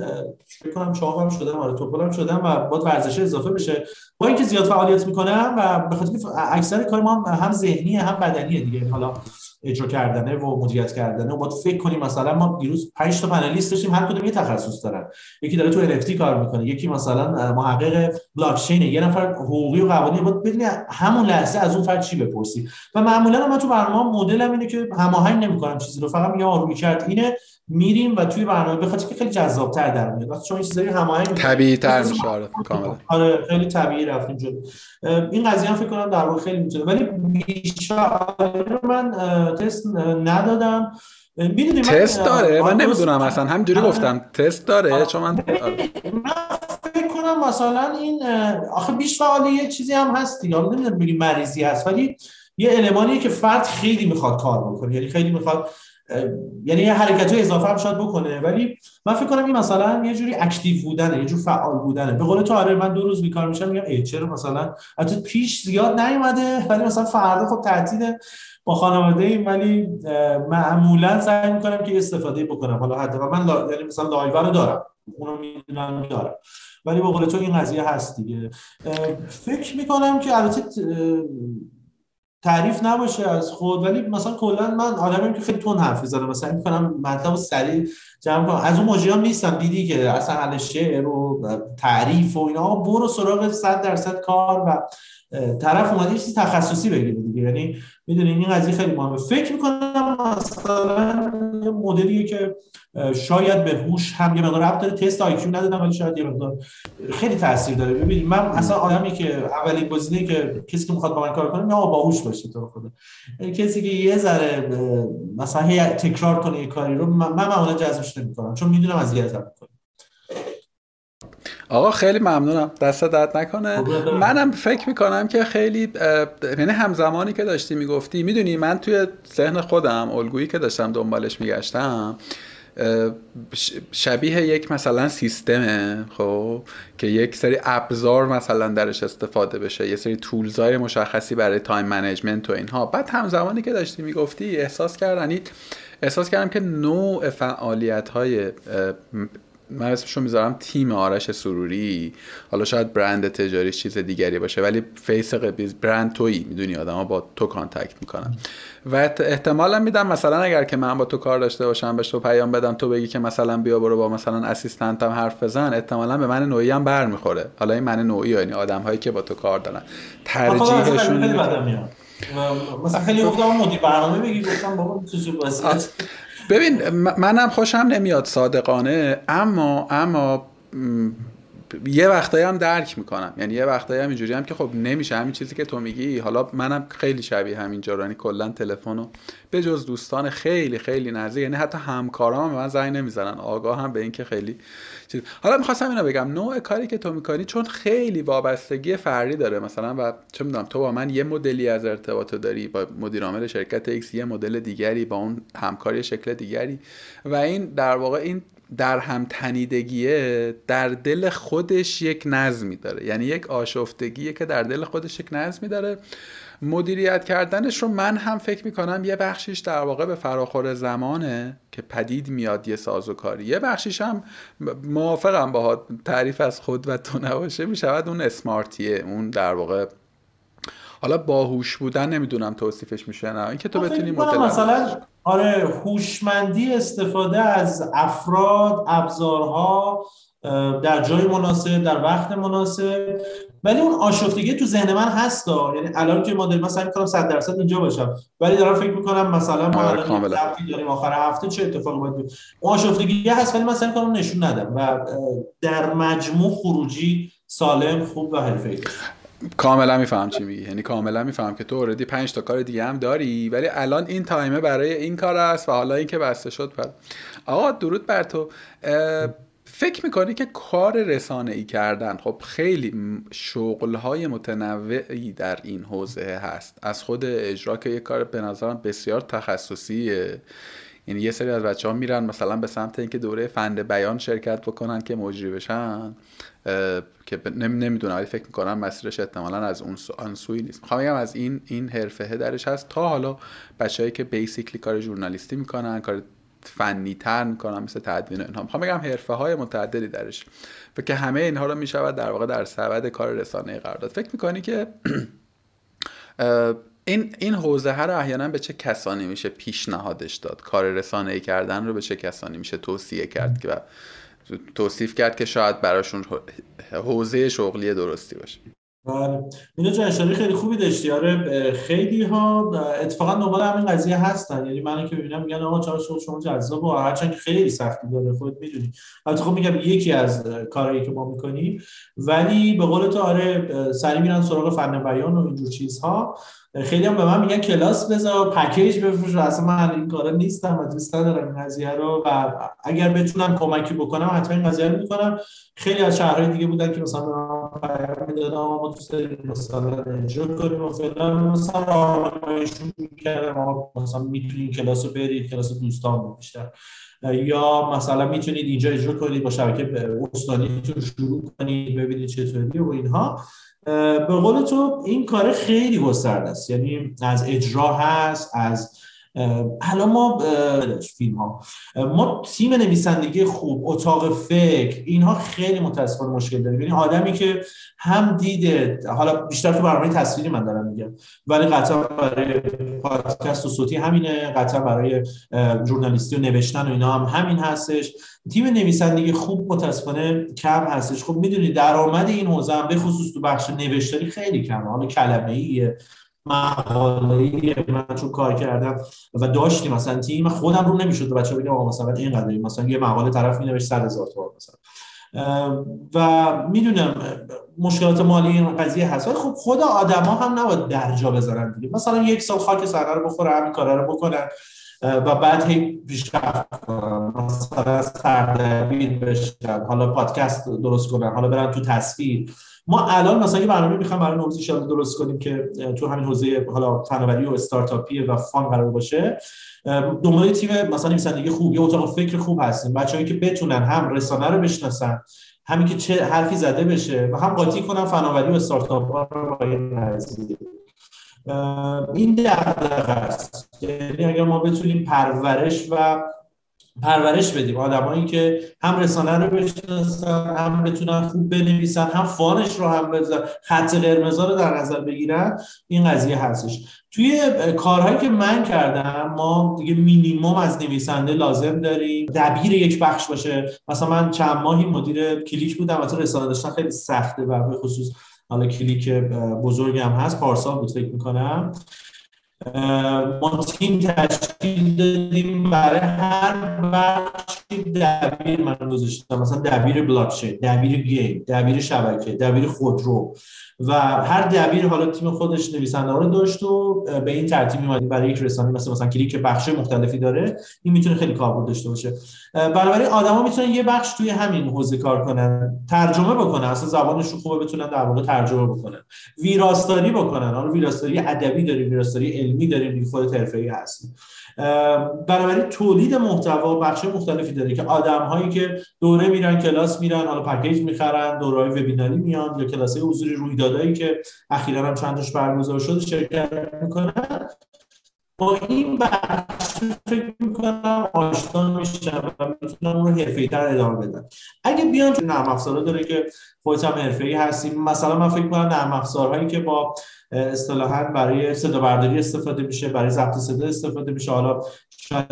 فکر کنم چاقم شدم، آره توپلم شدم و باید ورزش اضافه بشه. با اینکه زیاد فعالیت میکنم و به خاطر اکثر کار ما هم ذهنیه هم بدنیه دیگه، حالا اجرا کردنه و مدیریت کردنه و باید فکر کنیم. مثلا ما دیروز 5 تا پنلیست داشتیم، هر کدوم یه تخصص دارن، یکی داره تو NFT کار میکنه، یکی مثلا محقق بلاکچینه، یه نفر حقوقی و قوانین. باید بدونی همون لحظه از اون فرد چی بپرسی و معمولا من تو برنامه مدلم اینه که هماهنگ نمیکنم چیزی رو، فقط میگم رویکرد اینه، میریم و توی برنامه بخاطر که خیلی جذاب‌تر در میاد وقتی چون چیزایی هماهنگ طبیعی‌تر میشه. آره کاملا، آره خیلی طبیعی رفتیم جلو. این قضیه هم فکر کنم در واقع خیلی میتونه، ولی من تست ندادم. میدونی تست داره؟ من نمیدونم اصلا، همینجوری گفتم تست داره چون من فکر کنم مثلا این آخه بیش فعالی یه چیزی هم هست دیگه، نمیدونم بگیم مریضی هست ولی یه المانیه که فرد خیلی میخواد کار بکنه، یعنی خیلی میخواد، یعنی یه حرکت‌های اضافه هم شاید بکنه، ولی من فکر کنم این مثلا یه جوری اکتیو بودنه، یه جور فعال بودنه. به قول تو آره من 2 روز بیکار میشم میگم ای چرا مثلا، البته پیش زیاد نیومده ولی مثلا فردا خب تعطیله با خانواده ایم، ولی معمولا سعی میکنم که استفاده بکنم. حالا حتی من یعنی مثلا لایو رو دارم، اونو میدونم دارم، ولی به قول تو این قضیه هست دیگه. فکر میکنم که البته تعریف نباشه از خود، ولی مثلا کلا من آدمیم که خیلی تون حرف میزنم، مثلا میکنم مطلب سریع جمع کنم. از اون موجیام نیستم دیدی که اصلا حل شعر و تعریف و اینا، برو سراغ 100% کار و طرف اومده یه چیز تخصصی بگیره دیگه. یعنی میدونین این قضیه خیلی مهمه. فکر می‌کنم مثلا یه مدلیه که شاید به هوش هم یه مقدار ربط داره، تست آی کیو ندادم ولی شاید یه مقدار خیلی تاثیر داره. ببینید من اصلا آدمی که اولین گزینه‌ای که کسی که می‌خواد با من کار کنه نه با هوش باشه تو خدا، کسی که یه ذره مثلا تکرار کنه یه کاری رو من اونها جذبش نمی‌کنم، چون میدونم از یه جذب می‌کنه. آقا خیلی ممنونم، دست درد نکنه. منم فکر میکنم که خیلی یعنی همزمانی که داشتی میگفتی، میدونی من توی ذهن خودم الگویی که داشتم دنبالش میگشتم شبیه یک مثلا سیستمه، خب، که یک سری ابزار مثلا درش استفاده بشه، یه سری تولزای مشخصی برای تایم منیجمنت و اینها. بعد همزمانی که داشتی میگفتی احساس کردم که نوع فعالیت‌های من اسمشو میذارم تیم آرش سروری، حالا شاید برند تجاریش چیز دیگری باشه ولی فیس برند تویی، میدونی آدم ها با تو کانتکت میکنن و احتمالا میدم مثلا اگر که من با تو کار داشته باشم بهش تو پیام بدم تو بگی که مثلا بیا برو با مثلا اسیستنتم حرف بزن، احتمالا به من نوعی هم برمیخوره. حالا این من نوعی یعنی آدم هایی که با تو کار دارن ترجیحشون مثلا خیلی وقتا مدیر برنامه بگی گفتم بابا چه بس. ببین منم خوشم نمیاد صادقانه، اما یه وقتایی هم درک میکنم. یعنی یه وقتایی هم اینجوری هم که خب نمیشه همین چیزی که تو میگی. حالا منم خیلی شبیه همینجا، یعنی کلا تلفنو به جز دوستان خیلی خیلی نزدیک، یعنی حتی همکارام به من زنگ نمیزنن، آگاه هم به این که خیلی چیز. حالا میخواستم اینو بگم، نوع کاری که تو میکنی چون خیلی وابستگی فردی داره، مثلا و چه میدونم تو با من یه مدلی از ارتباطو داری، با مدیر عامل شرکت ایکس یه مدل دیگری، با اون همکاری شکل دیگری و این در واقع این در هم تنیدگیه در دل خودش یک نظمی داره، یعنی یک آشفتگیه که در دل خودش یک نظمی داره. مدیریت کردنش رو من هم فکر میکنم یه بخشیش در واقع به فراخور زمانه که پدید میاد یه سازوکاری، یه بخشیش هم موافقم با تعریف از خود و تو نباشه میشود اون اسمارتیه، اون در واقع حالا باهوش بودن نمیدونم توصیفش میشه نه، این که تو بتونی مدل مثلا آره هوشمندی استفاده از افراد، ابزارها در جای مناسب، در وقت مناسب. ولی اون آشفتگی تو ذهن من هست، یعنی الان که ما داریم مثلا می‌کنم 100% اینجا باشم ولی دارم فکر می‌کنم مثلا ما الان رفتی داریم آخر هفته چه اتفاقی باید بیفته. اون آشفتگی هست ولی مثلا کارو نشون ندم و در مجموع خروجی سالم، خوب و حرفه‌ای. کاملا میفهم چی میگی، یعنی کاملا میفهم که تو اوردی 5 تا کار دیگه هم داری ولی الان این تایمه برای این کار است و حالا این که بسته شد. بعد آقا درود بر تو. فکر میکنی که کار رسانه‌ای کردن، خب خیلی شغل‌های متنوعی در این حوزه هست، از خود اجرا که یه کار به نظرم بسیار تخصصیه، یعنی یه سری از بچه‌ها میرن مثلا به سمت اینکه دوره فن بیان شرکت بکنن که مجری بشن که نمیدونم ولی فکر میکنم مسیرش احتمالاً از اون سوی نیست. میخوام بگم از این حرفه درش هست تا حالا بچه‌ای که بیسیکلی کار ژورنالیستی میکنن، کار فنی تر میکنن مثل تدوین و اینها، میخوام بگم حرفه های متعددی درش و که همه اینها رو میشود در واقع در سبد کار رسانه‌ای قرار داد. فکر میکنی که این حوزه ها رو احیانا به چه کسانی میشه پیشنهادش داد؟ کار رسانه‌ای کردن رو به چه کسانی میشه توصیه کرد که توصیف کرد که شاید براشون حوزه شغلی درستی باشه؟ بله مینا جان اشاره خیلی خوبی داشتی. آره خیلی ها اتفاقا دنبال همین قضیه هستن، یعنی من که میبینم میگن آقا چرا شغل شما جذاب و هرچند که خیلی سختی داره خودت میدونی، البته خب میگم یکی از کارهایی که ما میکنیم ولی به قول تو آره سری میرن سراغ فن بیان و اینجور چیزها. خیلی هم به من میگن کلاس بذار، پکیج بفروش، اصلا من این کارا نیستم و دوست ندارم این قضیه رو و اگر بتونم کمکی بکنم حتما این قضیه رو میکنم. خیلی از شهرهای دیگه بودن که مثلا به من پیام میدادن ما دوست داریم مثلا انجام کنیم و فعلا مثلا راهنماییشون میکردم ما مثلا میتونیم کلاس رو برید، کلاس دوستان بیشتر، یا مثلا میتونید اینجا اجرا کنید با شبکه استانیتون شروع کنید ببینید چطوری و اینها. به قول تو این کار خیلی گسترده است، یعنی از اجرا هست، از حالا ما تیم نویسندگی خوب، اتاق فکر، اینها خیلی متاسفانه مشکل داریم. یعنی آدمی که هم دیده، حالا بیشتر تو برنامه تصویری من دارم میگم، ولی قطعا برای پادکست و صوتی همینه، قطعا برای ژورنالیستی و نوشتن و اینا هم همین هستش. تیم نویسندگی خوب متاسفانه کم هستش. خب میدونید درآمد این حوزه هم به خصوص تو بخش نوشتاری خیلی کمه. حالا کلمه‌ایه، مقاله‌ایه، من چون کار کردم و داشتیم مثلا تیم خودم رو نمیشد و بچه‌ها بگم آقا مثلا اینقدر، مثلا یه مقاله طرف می‌نوشت 100,000 تومان مثلا، و میدونم مشکلات مالی این قضیه هست. ولی خب خود آدما هم نباید درجا بذارن دیگه، مثلا یک سال خاک سر رو بخوره همین کارا رو بکنن و بعد هی پیشرفت کنن، مثلا سردبیر بشن، حالا پادکست درست کنن، حالا برن تو تصویر. ما الان مثلا یه برنامه میخوام برای نوروز ان شاءالله درست کنیم که تو همین حوزه حالا فناوری و استارتاپی و فان قرار باشه. دنبال تیم مثلا نویسندگی خوب، یه اتاق فکر خوب هستیم، بچه‌ای که بتونن هم رسانه رو بشناسن، همین که چه حرفی زده بشه، و هم قاطی کنن فناوری و استارتاپ‌ها رو با این قضیه. این دغدغه است. یعنی اگر ما بتونیم پرورش بدیم آدمایی که هم رسانه رو بشناسن، هم بتونن خوب بنویسن، هم فانش رو هم بزنن، خط قرمزا رو در نظر بگیرن، این قضیه هستش. توی کارهایی که من کردم ما دیگه مینیمم از نویسنده لازم داریم، دبیر یک بخش باشه. مثلا من چند ماهی مدیر کلیک بودم، مثلا رسانه داشتن خیلی سخته و به خصوص حالا کلیک بزرگم هست، پارسال بود فکر می‌کنم. ما تیم تشکیل دادیم برای هر بخشی دبیر من گذاشتم، مثلا دبیر بلاکچین، دبیر گیم، دبیر شبکه، دبیر خودرو، و هر دبیر حالا تیم خودش نویسنده رو داشت و به این ترتیب می‌اومد. برای یک رسانه مثلا کلیک که بخش‌های مختلفی داره، این میتونه خیلی کاربرد داشته باشه. بنابراین آدما میتونن یه بخش توی همین حوزه کار کنن، ترجمه بکنن، اصلا زبانشون خوبه بتونن در واقع ترجمه بکنن، ویراستاری بکنن. حالا ویراستاری ادبی داریم، ویراستاری علمی داریم، دیگه خود حرفه‌ای هستیم. بنابراین تولید محتوا بخش مختلفی داره که آدم‌هایی که دوره میرن، کلاس میرن، حالا پکیج می‌خرن، دوره‌های وبیناری میان یا کلاس‌های حضوری رویدادایی که اخیراً هم چند تاش برگزار شده شرکت می‌کنن، با این بخش فکر می‌کنم آشنا میشن و میتونن اون رو حرفه‌ای‌تر ادامه بدن. اگه بیان نرم افزارا داره که خودت هم حرفه‌ای هستیم، مثلا من فکر می‌کنم نرم افزارهایی که با اصطلاحاً برای صدا برداری استفاده میشه، برای ضبط صدا استفاده میشه، حالا شاید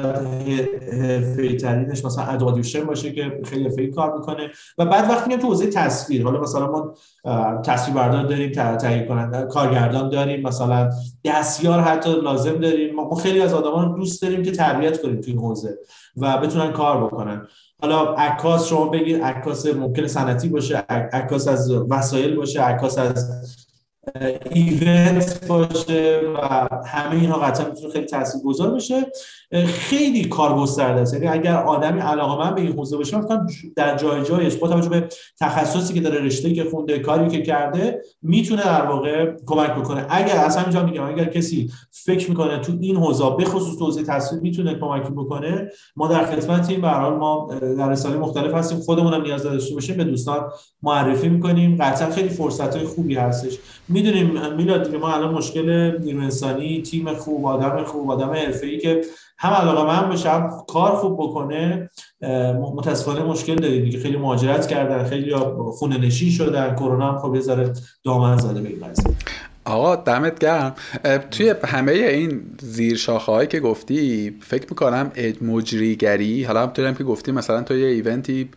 حرفه‌ای ترینش مثلا ادوادیوشن باشه که خیلی حرفه‌ای کار میکنه. و بعد وقتی میام تو حوزه تصویر، حالا مثلا ما تصویربردار داریم، تهیه کننده، کارگردان داریم، مثلا دستیار حتی لازم داریم. ما خیلی از آدما رو دوست داریم که تربیت کنیم تو این حوزه و بتونن کار بکنن. حالا عکاس شما بگید، عکاس ممکن صنعتی باشه، عکاس از وسایل باشه، عکاس از ایونت باشه، و همه اینا قطعا میتونه خیلی تاثیرگذار بشه. خیلی کار گسترده است. یعنی اگر آدمی علاقه‌مند به این حوزه باشه، مثلا در جای جایش با توجه به تخصصی که داره، رشته‌ای که خونده، کاری که کرده، میتونه در واقع کمک بکنه. اگر اصلا اینجا میگم اگر کسی فکر میکنه تو این حوزه به خصوص تو حوزه تصویر میتونه کمک بکنه، ما در خدمتیم. به هر حال ما در رسانه مختلف هستیم، خودمون هم نیاز داشته باشیم به دوستان معرفی میکنیم. قطعا خیلی فرصت‌های خوبی هستش. میدونیم میلاد که ما الان مشکل نیروی انسانی، تیم خوب، آدم خوب، آدم حرفه‌ای که هم علاقه‌مند باشه، هم کار خوب بکنه، متاسفانه مشکل داریم دیگه. خیلی مهاجرت کردن، خیلی خونه نشین شدن، کرونا هم خب یه ذره دامن زده به این قضیه. آقا دمت گرم. توی همه این زیر شاخه‌هایی که گفتی فکر می‌کنم مجریگری، حالا همونطوری هم که گفتی مثلا تو یه ایونتی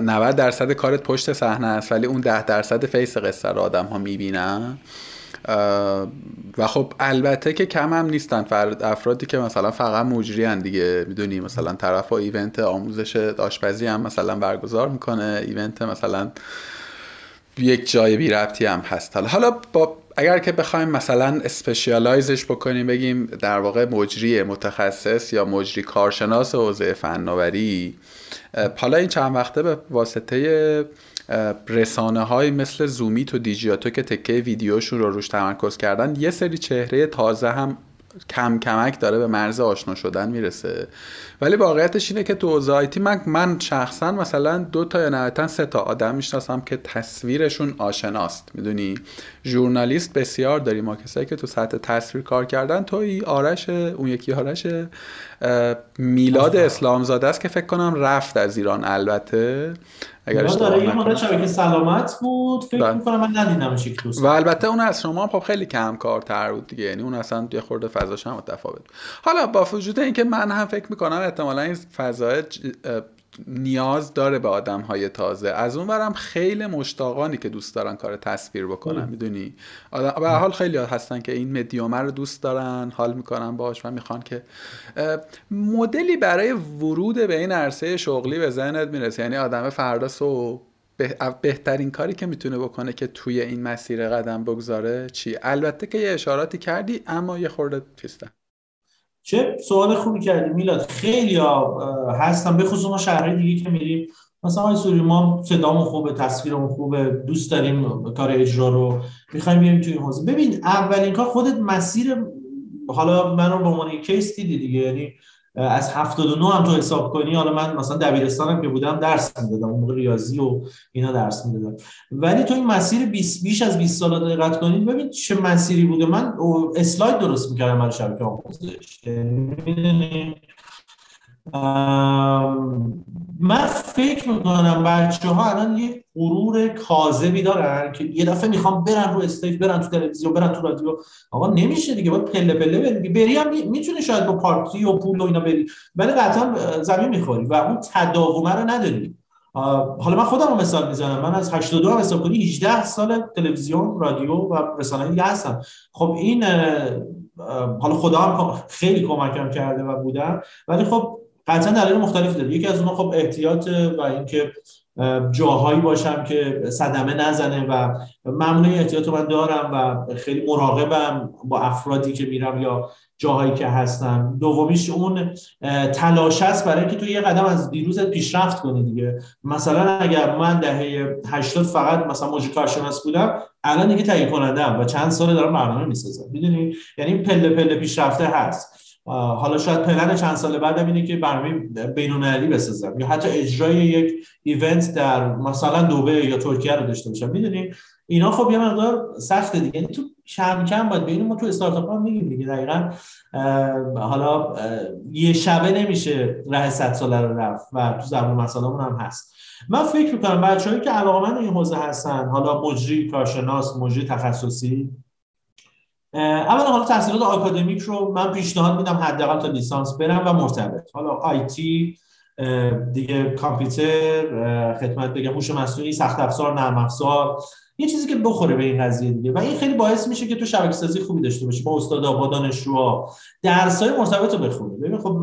90% کارت پشت صحنه است، ولی اون 10% فیس قصه رو آدم‌ها می‌بینن. و خب البته که کم هم نیستن افرادی که مثلا فقط مجری هن دیگه، میدونی مثلا طرف ایونت آموزش آشپزی هم مثلا برگزار میکنه، ایونت مثلا یک جای بی ربطی هم هست. حالا اگر که بخوایم مثلا اسپشیالایزش بکنیم، بگیم در واقع مجری متخصص یا مجری کارشناس حوزه فناوری، حالا این چند وقته به واسطه رسانه‌های مثل زومیت و دیجیاتو که تکه ویدیوشون رو روش تمرکز کردن، یه سری چهره تازه هم کم کمک داره به مرز آشنا شدن میرسه. ولی واقعیتش اینه که تو حوزه آیتی من شخصا مثلا 2 تا یا نهایتا 3 تا آدم میشناسم که تصویرشون آشناست. میدونی ژورنالیست بسیار داریم، ما کسایی که تو سطح تصویر کار کردن، توی آرش، اون یکی آرش میلاد اسلامزاده است که فکر کنم رفت از ایران، البته اگرش داره یه مدت شبکه سلامت بود فکر می‌کنم، من ندیدمش یک دوست. و البته اون از شما خب خیلی کم کارتر بود دیگه، یعنی اون اصلا یه خورده فضاش هم متفاوت. حالا با وجود اینکه من هم فکر می‌کنم احتمالاً این فضای نیاز داره به آدم‌های تازه، از اون برم خیلی مشتاقانی که دوست دارن کار تصویر بکنن. میدونی به هر حال خیلی هستن که این مدیوم رو دوست دارن، حال میکنن باهاش و میخوان که مدلی برای ورود به این عرصه شغلی به ذهنت میرسه. یعنی آدم فردا صبح بهترین کاری که میتونه بکنه که توی این مسیر قدم بگذاره چی؟ البته که یه اشاراتی کردی، اما یه خورده پیستن. چه سوال خوبی کردی میلاد. خیلی هستم، به خصوص ما شهرهای دیگه که میریم، مثلا آقای سوری، ما صدامون خوبه، تصویرمون خوبه، دوست داریم کار اجرا رو، میخوایم بیاریم توی این حوزه. ببین اولین کار خودت مسیر، حالا من رو به عنوان کیس دیدی دیگه، یعنی از 79 هم تو حساب کنی، حالا من مثلا دبیرستانم که بودم درس میدادم، اون موقع ریاضی و اینا درس میدادم، ولی تو این مسیر 20 بیش از 20 سالا دقت کنید ببین چه مسیری بوده. من اسلاید درست میکردم برای شبکه آموزش. من فکر میکنم بچه‌ها الان یه غرور کاذبی دارن که یه دفعه میخوام برن رو استیج، برن تو تلویزیون، برن تو رادیو. آقا نمیشه دیگه، باید پله پله بری. هم میتونی شاید با پارتی و پول و اینا بری، ولی قطعا زمین میخوری و اون تداوم رو نداری. حالا من خودم رو مثال میزنم، من از 82 هم حساب کنی 18 سال تلویزیون، رادیو و رسانه‌های دیگه هستم. خب این حالا خدا هم خیلی کمکم کرده و بودم، ولی خب قطعا دلایل مختلف داره. یکی از اونها خب احتیاط و اینکه جاهایی باشم که صدمه نزنه و معمولا احتیاط من دارم و خیلی مراقبم با افرادی که میرم یا جاهایی که هستم. دومیش اون تلاش است برای اینکه تو یه قدم از دیروزت پیشرفت کنی دیگه. مثلا اگر من دهه 80 فقط مثلا موجی کارشناس بودم، الان دیگه تهیه کننده‌ام و چند سال دارم برنامه می‌سازم. می‌دونی یعنی پله پله پیشرفته هست. حالا شاید پلن چند سال بعدم اینه که برنامه بین‌المللی بسازم یا حتی اجرای یک ایونت در مثلا دوبه یا ترکیه رو داشته باشم. میدونی اینا خب یه مقدار سخته دیگه، یعنی تو کم کم باید ببینیم. ما تو استارتاپ‌ها میگیم دیگه دقیقاً حالا یه شبه نمیشه راه 100 ساله رو رفت و تو زبون مسائلمون هم هست. من فکر می‌کنم بچه‌هایی که علاقه‌مند این حوزه هستن، حالا مجری کارشناس، مجری تخصصی، اولا حالا تحصیلات آکادمیک رو من پیشنهاد میدم حداقل تا لیسانس برم و مرتبط، حالا آیتی دیگه، کامپیوتر، خدمت بگم هوش مصنوعی، سخت افزار، نرم افزار، یه چیزی که بخوره به این قضیه دیگه. و این خیلی باعث میشه که تو شبکه‌سازی خوبی داشته باشی با استادا، با دانشجوها، درس‌های مرتبط رو بخونی. ببین خب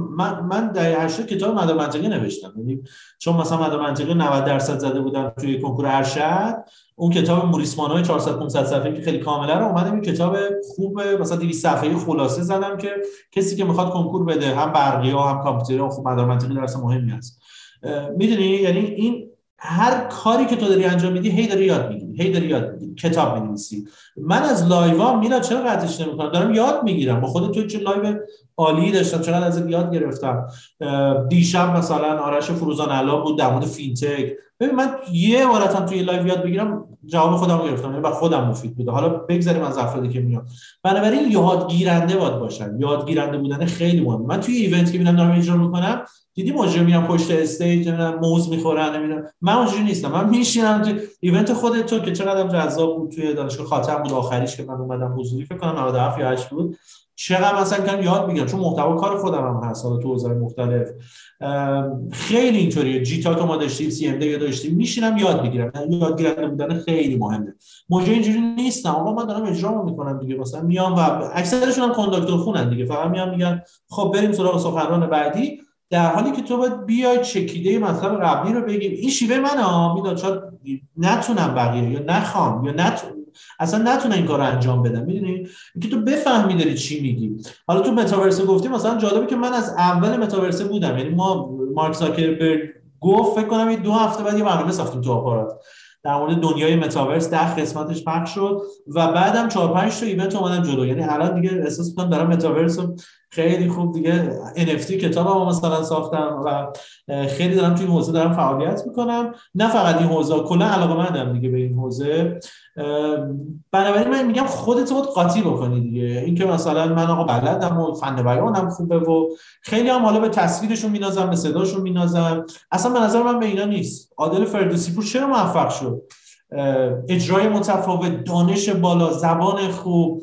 من در 80 کتاب مدار منطقی نوشتم، یعنی چون مثلا مدار منطقی 90% زده بودم توی کنکور ارشد، اون کتاب موریسمانوی 400-500 صفحه که خیلی کامله رو اومدم این کتاب خوبه مثلا 200 صفحه خلاصه زدم که کسی که میخواد کنکور بده، هم برقی ها هم کامپیوتری ها، خب مدار منطقی درس مهمی است. میدونی یعنی این هر کاری که تو داری انجام میدی هی داری یاد میگیری، کتاب می‌نویسی. من از لایوها میلاد چرا قطعش نمی‌کنم؟ دارم یاد میگیرم. با خودت تو چه لایو عالی داشتم، چقدر ازت یاد گرفتم. دیشب مثلا آرش فروزان علا بود در مورد فینتک. ببین من یه عبارتم توی لایو یاد بگیرم، جواب خودم گرفتم، یعنی با خودم مفید بوده. حالا بگذاریم از افرادی که میان. بنابراین یادگیرنده باید باشن. یادگیرنده بودن خیلی مهمه. من توی ایونت که میرم دارم اجرا می‌کنم، دیدی ماجرا میرم پشت استیج، موز میخورن، نمیدونم. من اونجوری نیستم. من میشینم تو ایونت خودت تو که چقدرم جذاب بود. توی دانشگاه خاتم بود آخریش که من اومدم حضوری، فکر کنم 97 یا 8 بود. چقدر مثلا کم یاد میگیرم چون محتوا کار خودم هم هست، حالا تو حوزه‌های مختلف. خیلی اینطوریه. جیتاک ما داشتیم، سی ام دی داشتیم، میشینم یاد میگیرم. یادگیرنده بودن خیلی مهمه. موجه اینجوری نیستم، آقا من دارم اجرا میکنم دیگه، مثلا میام و اکثرشون هم کانداکتور خونن دیگه، فقط میام میگن خب بریم سراغ سخنران بعدی، در حالی که تو باید بیای چکیده مطلب قبلی رو بگیم. این شیوه منه میداد، شاید نتونم بقیه یا نخوام یا اصلا نتونم این کارو انجام بدم. میدونی اینکه تو بفهمی داری چی میگی. حالا تو متاورس گفتی، مثلا جالبه که من از اول متاورس بودم، یعنی ما مارک زاکربرگ گفت فکر کنم 2 هفته بعد یه برنامه ساختیم تو آپارات. در مورد دنیای متاورس 10 قسمتش پخش شد و بعدم 4-5 تا ایونت اومدم جلو. یعنی الان دیگه احساس می‌کنم دارم متاورس رو خیلی خوب دیگه NFT کتابم مثلا ساختم و خیلی دارم توی این حوزه دارم فعالیت می‌کنم. نه فقط این حوزه، کلا علاقه‌مندم دیگه به این حوزه. بنابراین من میگم خودت باید قاطی بکنی دیگه، اینکه مثلا من آقا بلدم و فن بیانم خوبه و خیلی هم حالا به تصویرشون مینازم، به صداشون مینازم، اصلا به نظر من به اینا نیست. عادل فردوسی‌پور چرا موفق شد؟ اجرای متفاوت، دانش بالا، زبان خوب،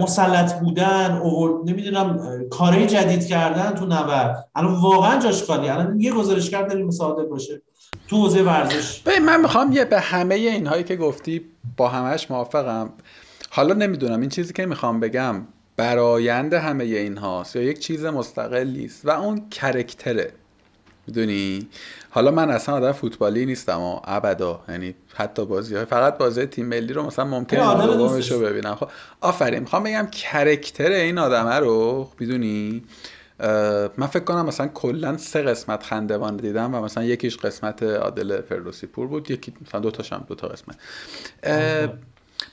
مسلط بودن، نمیدونم کارهای جدید کردن تو نبرد. الان واقعا جاش خالی. الان یه گزارشگر داریم مساعد باشه تو حوزه ورزش. من میخوام یه به همه اینهایی که گفتی با همهش موافقم. حالا نمیدونم این چیزی که میخوام بگم برآیند همه اینهاست یا یک چیز مستقلیست و اون کرکتره، میدونی. حالا من اصلا آدم فوتبالی نیستم ابدا، یعنی حتی بازی‌های فقط بازی تیم ملی رو مثلا ممکنه دومش رو ببینم. خب آفرین، میخوام بگم کرکتر این آدمه رو میدونی. من فکر کنم مثلا کلا 3 قسمت خندوان دیدم و مثلا یکیش قسمت عادل فردوسی‌پور بود، یکی مثلا دو تا قسمت.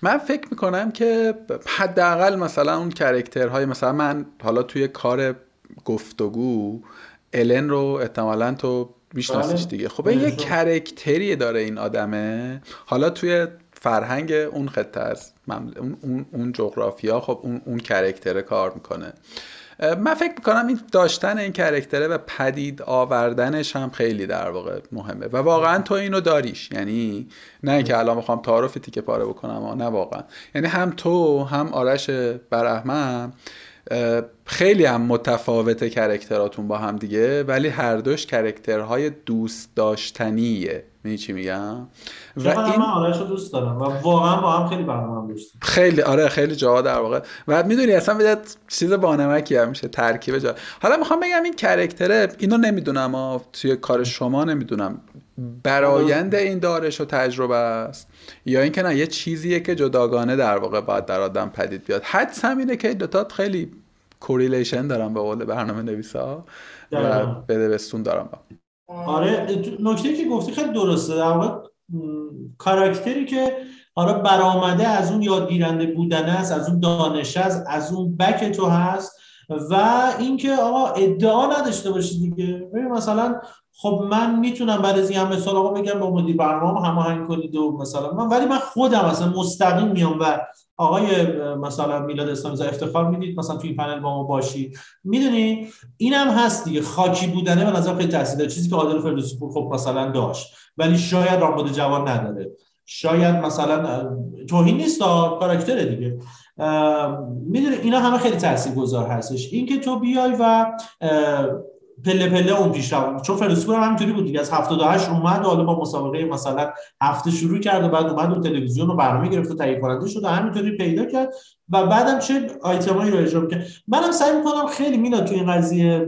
من فکر میکنم که حداقل مثلا اون کاراکترهای مثلا من حالا توی کار گفتگو الن رو احتمالاً تو میشناسیش دیگه. خب این یه کاراکتری داره این آدمه، حالا توی فرهنگ اون خطه از اون جغرافیا خب اون کاراکتره کار میکنه. من فکر میکنم این داشتن این کاراکتره و پدید آوردنش هم خیلی در واقع مهمه و واقعا تو اینو داریش، یعنی نه اینکه الان بخوام تعارف تیکه پاره بکنم نه واقعا، یعنی هم تو هم آرش برهم خیلی هم متفاوته کاراکتراتون با هم دیگه، ولی هر دوش کاراکترهای دوست داشتنیه. من چی میگم؟ و این آرشو دوست دارم و واقعا با هم خیلی برنامه داشتیم. خیلی آره، خیلی جا در واقع. و میدونی اصلا بدت چیز بانمکی هم میشه ترکیب جا. حالا میخوام بگم این کاراکتره، اینو نمیدونم توی کار شما نمیدونم برآیند این دارش و تجربه است یا اینکه نه یه چیزیه که جداگانه در واقع باید در آدم پدید بیاد. حدس همینه که دو تا خیلی کوریلیشن دارم به قول برنامه‌نویسا و بدبستون دارم. آره نکته‌ای که گفتی خیلی درسته. در واقع کاراکتری که آره برآمده از اون یادگیرنده بودن است، از اون دانش است، از اون بک تو هست و اینکه آقا ادعا نداشته باشی دیگه. ببین مثلا خب من میتونم بعد از این همه سال آقا بگم با مدیر برنامه هماهنگ کنید و مثلا من، ولی من خودم مثلا مستقیم میام و آقای مثلا میلاد اسلامی‌زاده افتخار میدید مثلا توی این پنل با ما باشی. میدونی اینم هست دیگه، خاکی بودنه به نظر خیلی تاثیر داره، چیزی که عادل فردوسی‌پور خب مثلا داشت ولی شاید رامبد جوان نداره. شاید مثلا توهین نیست کاراکتر دیگه، میدونی اینا همه خیلی تاثیرگذار هستش. اینکه تو بیای و پله پله اون پیش رفت، چون فردوسی‌پور هم همینطوری بود دیگه، از 78 اومد حالا با مسابقه مثلا هفته شروع کرد و بعد اومد اون تلویزیون رو برنامه گرفت و تهیه کننده شد و همینطوری پیدا کرد و بعدم چه آیتمایی رو اجرا کرد. منم سعی می‌کنم خیلی مینا تو این قضیه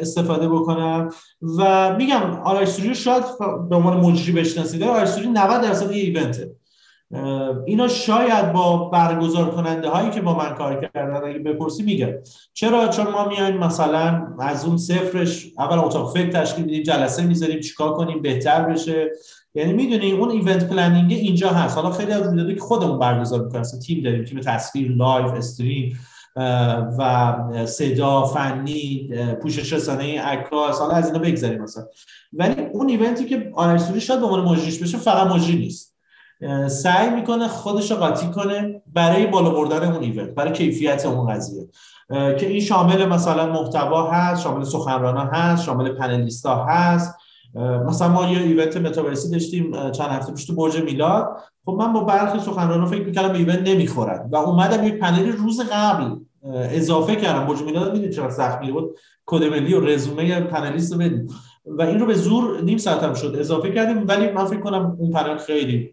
استفاده بکنم و میگم آرش سروری شاید به عنوان مجری بشناسید. آرش سروری 90% یه ایونته. اینا شاید با برگزار کننده هایی که با من کار کردن اگه بپرسی میگه چرا، چون ما میایم مثلا از اون صفرش اول اتاق فکر تشکیل میدیم، جلسه میذاریم چیکار کنیم بهتر بشه. یعنی میدونی اون ایونت پلنینگ اینجا هست. حالا خیلی از ویدیوهایی که خودمون برگزار میکنیم، تیم داریم، تیم تصویر، لایو استریم و صدا، فنی، پوشش رسانه‌ای، عکاس، حالا از اینا بگذریم مثلا. ولی اون ایونتی که آرش سروری شاید به عنوان مجریش بشه فقط مجری نیست، سعی میکنه خودش رو قاطی کنه برای بالا بردن اون ایونت، برای کیفیت اون قضیه، که این شامل مثلا محتوا هست، شامل سخنرانا هست، شامل پنلیستا هست. مثلا ما یه ایونت متاورسی داشتیم چند هفته پیش تو برج میلاد. خب من با برخی سخنرانا فکر میکردم به ایونت نمیخورن و اومدم یک پنل روز قبل اضافه کردم. برج میلاد میدید چقدر زخمی بود، کد ملی و رزومه پنلیست رو بدید و این رو به زور نیم ساعت هم شد اضافه کردیم. ولی من فکر کنم اون پنل خیلی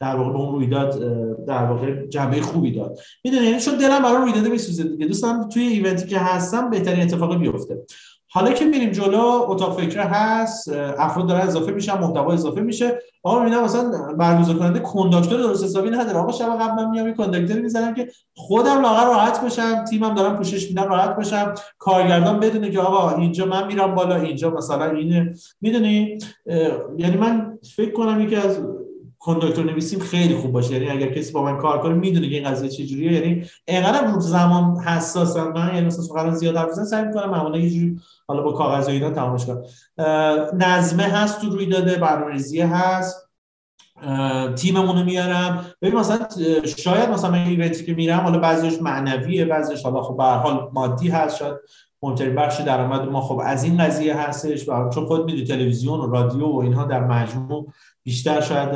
در واقع به اون رویداد در واقع جنبه خوبی داد. میدونی یعنی چون دلم برای رویداد میسوزه دیگه، دوست دارم توی ایونتی که هستم بهترین اتفاقی بیفته. حالا که میریم جلو، اتاق فکر هست، افراد دارن اضافه میشن، محتوا اضافه میشه. آقا میبینم مثلا برگزار کننده کنداکتور درست حسابی نداره. آقا شب قبل من میام این کنداکتور میزنم که خودم لاغر راحت باشم، تیمم دارم پوشش میدم راحت باشم، کارگردان بدونه که آقا اینجا من میرم بالا، اینجا مثلا اینه. میدونی یعنی من فکر کنم یکی از کانداکتور نویسیم خیلی خوب باشه. یعنی اگر کسی با من کار کنه میدونه که این قضیه چجوریه، یعنی انقدر رو زمان حساسم، یعنی مثلا سخن زیاد حرف سعی می‌کنم معمولا یه جوری حالا با کاغذ و اینا تمامش کنم. نظمه هست تو روی داده، برنامه‌ریزی هست، تیممون رو میارم. ببین مثلا شاید مثلا من ایونتی که میرم حالا بعضیش معنویه، بعضیش حالا خب به هر حال مادی هست، شاید مهمترین بخش درآمد ما خب از این قضیه هستش، و چون خود میدونی تلویزیون و رادیو و اینها در مجموع بیشتر شاید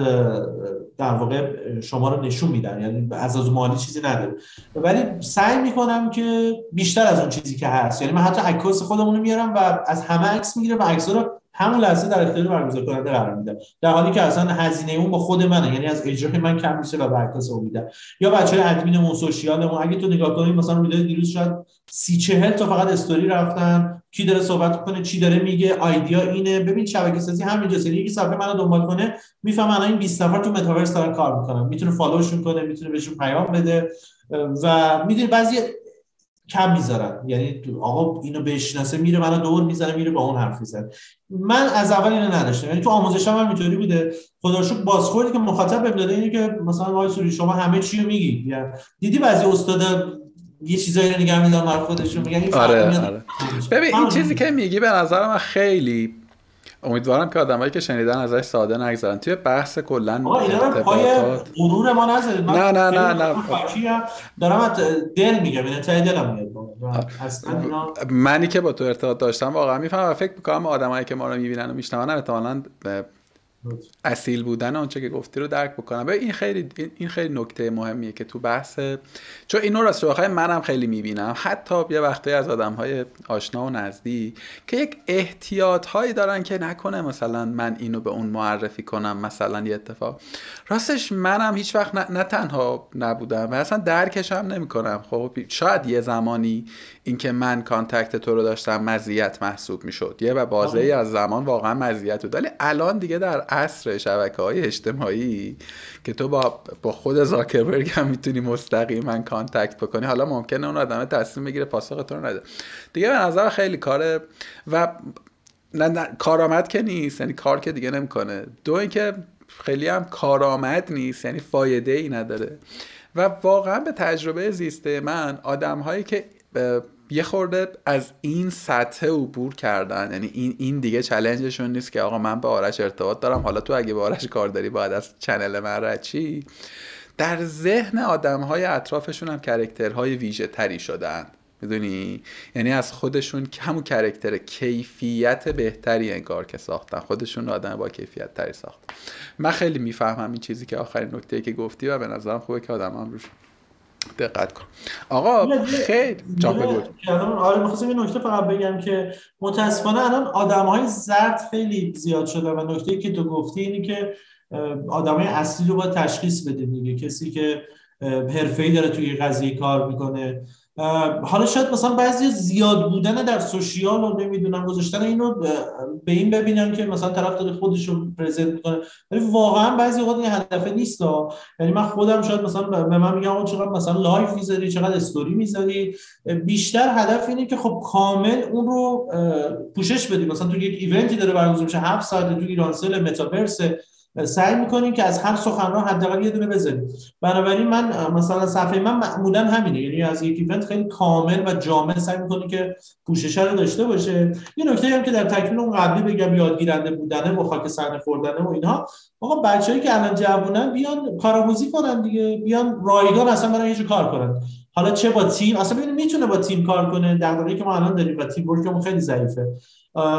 در واقع شما رو نشون میدن، یعنی از مالی چیزی نداره، ولی سعی میکنم که بیشتر از اون چیزی که هست، یعنی من حتی عکاس خودمون رو میارم و از همه عکس میگیرم و عکس‌ها رو همون لحظه در اختیار برگزار کننده قرار میدم، در حالی که اصلا هزینه اون با خود منه، یعنی از اجرای من کم میشه و برعکس اون میدم. یا بچه‌های ادمینمون، سوشیالمون، اگه تو نگاه کنی مثلا میدونی دیروز شاید 30-40 تا فقط استوری رفتن، کی داره صحبت کنه، چی داره میگه، ایده اینه. ببین شبکه سازی همینجاست، یکی صفحه منو دنبال کنه میفهمه الان این 20 نفر تو متاورس دارن کار میکنن، میتونه فالوشون کنه، میتونه بهشون پیام بده. و میدونی بعضی کم میذارن، یعنی آقا اینو بشناسه میره منو دور میزنه میره با اون حرف میزنه. من از اول اینو نداشتم، یعنی تو آموزشم هم اینطوری بوده. خدا رو شکر بازخوردی که مخاطب بهم داده اینه که مثلا آقای سوری شما همه چی رو میگید، یعنی دیدی بعضی استادا یه چیزایی رو نگه میدارن برای خودشون میگن این آره. ببین این چیزی که میگی به نظر من خیلی، امیدوارم که آدمایی که شنیدن ازش ساده نگذرن توی بحث کلا ارتباطات. غرور ما نذارید، نه دارم دل میگم، یعنی تا دلم میاد اصلا. منی که با تو ارتباط داشتم واقعا میفهمم و فکر می‌کنم آدمایی که ما رو میبینن و میشنون احتمالاً اصیل بودن اونچه که گفتی رو درک بکنم. ببین این خیلی نکته مهمیه که تو بحث، چون اینو راستش واقعا منم خیلی میبینم، حتی یه وقتایی از آدم‌های آشنا و نزدیک که یک احتیاط‌هایی دارن که نکنه مثلا من اینو به اون معرفی کنم، مثلا یه اتفاق. راستش منم هیچ وقت نه تنها نبودم و اصلا درکش هم نمی‌کنم. خب شاید یه زمانی اینکه من کانتکت تو رو داشتم مزیت محسوب می‌شد، یه بازه‌ای از زمان واقعا مزیت بود، ولی الان دیگه در عصر شبکه‌های اجتماعی که تو با خود زاکربرگ هم میتونی مستقیما کانتکت بکنی، حالا ممکنه اون آدمه تصمیم بگیره پاسخ تو رو نده دیگه. به نظر خیلی کاره و نه کارآمد که نیست، یعنی کار که دیگه نمیکنه. دو اینکه خیلی هم کارآمد نیست، یعنی فایده ای نداره. و واقعا به تجربه زیسته من آدم‌هایی که یه خورده از این سطح عبور کردن، یعنی این دیگه چالنجشون نیست که آقا من با آرش ارتباط دارم، حالا تو اگه با آرش کار داری باید از چنل من رد چی، در ذهن آدم‌های اطرافشون هم کاراکترهای ویژه تری شدن، میدونی، یعنی از خودشون کم و کاراکتر کیفیت بهتری انگار که ساختن، خودشون آدم با کیفیت تری ساختن. من خیلی میفهمم این چیزی که آخرین نکته‌ای که گفتی و به نظرم خوبه که آدم‌ها روش دقت کن. آقا خیلی جا بگو. آره می‌خواستم یه نکته فقط بگم که متأسفانه الان آدم‌های زرد خیلی زیاد شده و نکته‌ای که تو گفتی اینی که آدم‌های اصلی رو باید تشخیص بده دیگه، کسی که حرفه‌ای داره توی قضیه کار می‌کنه. حالا شاید مثلا بعضی زیاد بودن در سوشیال رو نمیدونم گذاشتن اینو به این ببینم که مثلا طرف داره خودش رو پرزنت میکنه، ولی واقعا بعضی اوقات این هدف نیست. یعنی من خودم شاید مثلا به من میگم آقا چقدر مثلا لایف میذاری، چقدر استوری میذاری، بیشتر هدف اینه که خب کامل اون رو پوشش بدی. مثلا تو یک ایونتی داره برگزار میشه 7 ساعته تو ایرانسل متاورس، سعی میکنیم که از هر سخنران حداقل یه دونه بزنیم. بنابراین من مثلا صفحه من معمولا همینه، یعنی از یک ایونت خیلی کامل و جامع سعی میکنیم که پوشش رو داشته باشه. یه نکته هم که در تکمیل اون قبلی بگم، یادگیرنده بودنه و خاک سرنه خوردنه و اینها، آقا بچه‌ای که الان جوونن بیان کارآموزی کنن دیگه، بیان رایگان اصلا برای اینجور کار کنن. حالا چه با تیم، اصلا ببین میتونه با تیم کار کنه، در حالی که ما الان داریم با تیم ورکمون خیلی ضعیفه.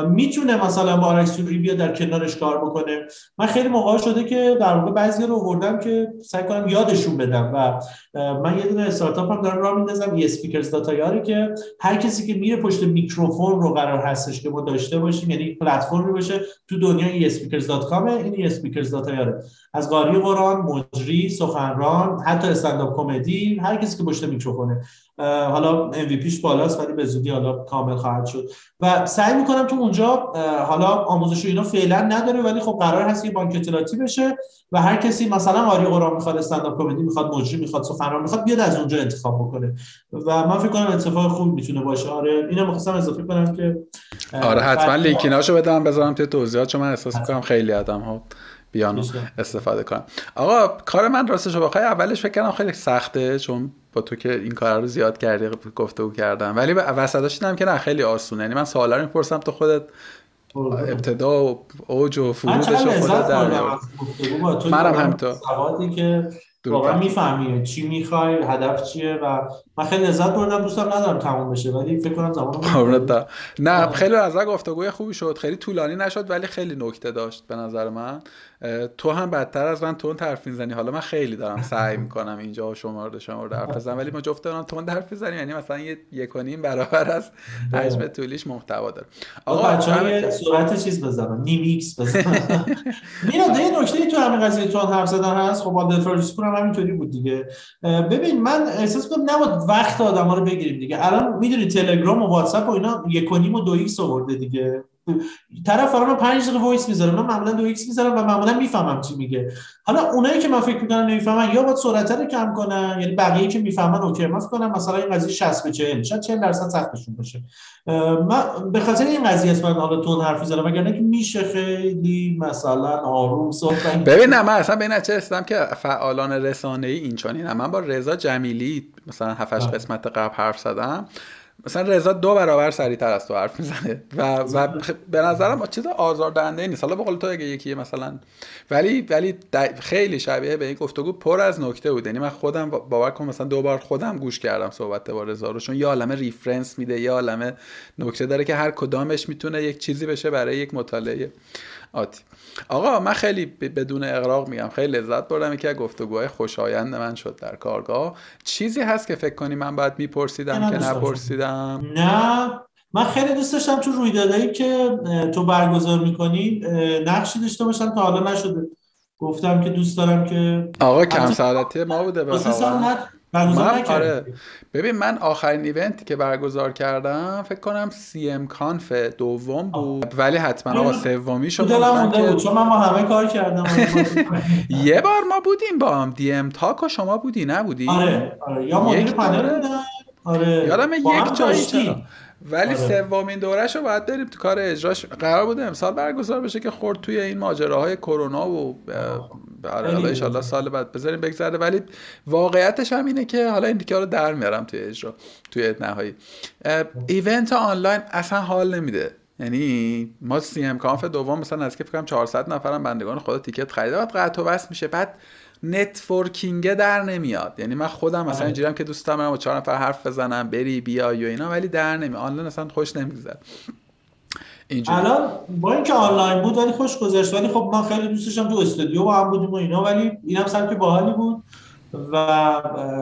میتونه مثلا با آرش سروری بیا در کنارش کار بکنه. من خیلی موقع شده که در واقع بعضی رو آوردم که سعی کنم یادشون بدم. و من یه دونه استارتاپ هم دارم راه میندازم، eSpeakers.io، که هر کسی که میره پشت میکروفون رو قرار هستش که ما داشته باشیم، یعنی پلتفرمی باشه تو دنیای eSpeakers.com. این eSpeakers.io از قاری قرآن، مجری، سخنران، حتی استندآپ کمدی، هر کسی که پشت میکروفونه، حالا MVPش بالاست ولی به زودی حالا کامل خواهد شد. و سعی میکنم تو اونجا، حالا آموزش اینا فعلا نداره ولی خب قرار هست که بانک اطلاعاتی بشه و هر کسی مثلا آری قرآن میخواد، استندآپ کمدی میخواد، مجری میخواد، سخنران میخواد، بیاد از اونجا انتخاب بکنه و من فکر کنم اتفاق خوب میتونه باشه. آره اینم می‌خواستم اضافه کنم که آره حتما لینکیناشو بدم بذارم توی توضیحات، چون من احساس می‌کنم خیلی آدم‌ها بیان و استفاده کنم. آقا کار من راستش بخوای اولش فکر کردم خیلی سخته، چون با تو که این کار رو زیاد کردی گفتگو کردم، ولی وسطاش دیدم که نه خیلی آسونه. یعنی من سوالا رو میپرسم تو خودت ابتدا و اوج و فرودش خودت در میاری. منم همینطور سوادی که واقعا میفهمی چی میخوای، هدف چیه، و من خیلی لذت بردم. دوستم ندارم تموم بشه ولی فکر کنم زمان نه خیلی از گفتگوی خوبی شد، خیلی طولانی نشد ولی خیلی نکته داشت به نظر من. تو هم بدتر از من تون حرف میزنی. حالا من خیلی دارم سعی میکنم اینجا شمارده حرف بزنم ولی ما جفت دارم تون حرف میزنیم، یعنی مثلا 1.5 برابر از حجم طولیش محتوا داره. آقا بچه‌ها سرعت چیز بزنم، نیمیکس بزنم. میلاد یه نکته تو همین قضیه تون حرف زدن هست. خب عادل فردوسی‌پور هم همینطوری بود دیگه. ببین من احساس می‌کنم نباید وقت آدم‌ها رو بگیریم دیگه. الان می‌دونی تلگرام و واتساپ و اینا 1.5 و 2x آورده دیگه. طرف الان 5 دقیقه وایس میذاره، من معمولا 2x میذارم و معمولا میفهمم چی میگه. حالا اونایی که من فکر میکنم نمیفهمن یا باید سرعت رو کم کنن، یعنی بقیه که میفهمن اوکی ماف کنن، مثلا این قضیه 60-40 شاید 40% سختشون باشه. من به خاطر این قضیه است من حالا تون حرف میزنم، وگرنه که میشه خیلی مثلا آروم صحبت. ببینم من اصلا ببین چه هستم که فعالان رسانه‌ای این چنینم. من با رضا جمیلی مثلا 7-8 قسمت قبل حرف زدم، مثلا رضا 2 برابر سریع‌تر از تو حرف میزنه و به نظرم چیز آزاردهنده نیست. حالا به قول تو اگه یکی مثلا ولی خیلی شبیه به این گفتگو پر از نکته بود. یعنی من خودم باور کنم مثلا 2 بار خودم گوش کردم صحبت با رضا رو، چون یه عالمه ریفرنس میده، یه عالمه نکته داره که هر کدامش میتونه یک چیزی بشه برای یک مطالعه آتی. آقا من خیلی بدون اغراق میگم خیلی لذت بردم. یکی از گفتگوهای خوشایند من شد در کارگاه. چیزی هست که فکر کنی من باید میپرسیدم که نپرسیدم؟ نه من خیلی دوست داشتم تو رویدادایی که تو برگزار میکنی نقشی داشته باشم تا حالا نشده. گفتم که دوست دارم که آقا کم سعادتی ما بوده برگزار آره. ببین من آخرین ایونتی که برگزار کردم فکر کنم CIM Conf 2 بود، ولی حتما آقا 3 شد. دلم بود چون من همه کار کردم. یه بار ما بودیم با هم DM تاک و شما بودی نبودی؟ آره یا مدیر پنل بودم. آره یادم یک جایی چرا ولی 3 دورهشو باید بریم تو کار اجراش. قرار بوده امسال برگزار بشه که خورد توی این ماجراهای کرونا و حالا ان شاء الله سال بعد بذاریم بگذره. ولی واقعیتش هم اینه که حالا این دیگه رو در میارم توی اجرا توی نهایی. ایونت آنلاین اصلا حال نمیده. یعنی ما CIM Conf 2 مثلا از که فکر کنم 400 نفرم بندگان خدا تیکت خریده، بعد قطع و وصل میشه، بعد نتورکینگ در نمیاد. یعنی من خودم مثلا اینجوریام که دوست دارم با 4 نفر حرف بزنم، بری بیای و اینا، ولی در نمیاد. آنلاین اصلا خوش نمیگذره. الان با اینکه آنلاین بود ولی خوش گذشت. ولی خب من خیلی دوست داشتم تو استودیو با هم بودیم و اینا، ولی اینم سمت باحالی بود و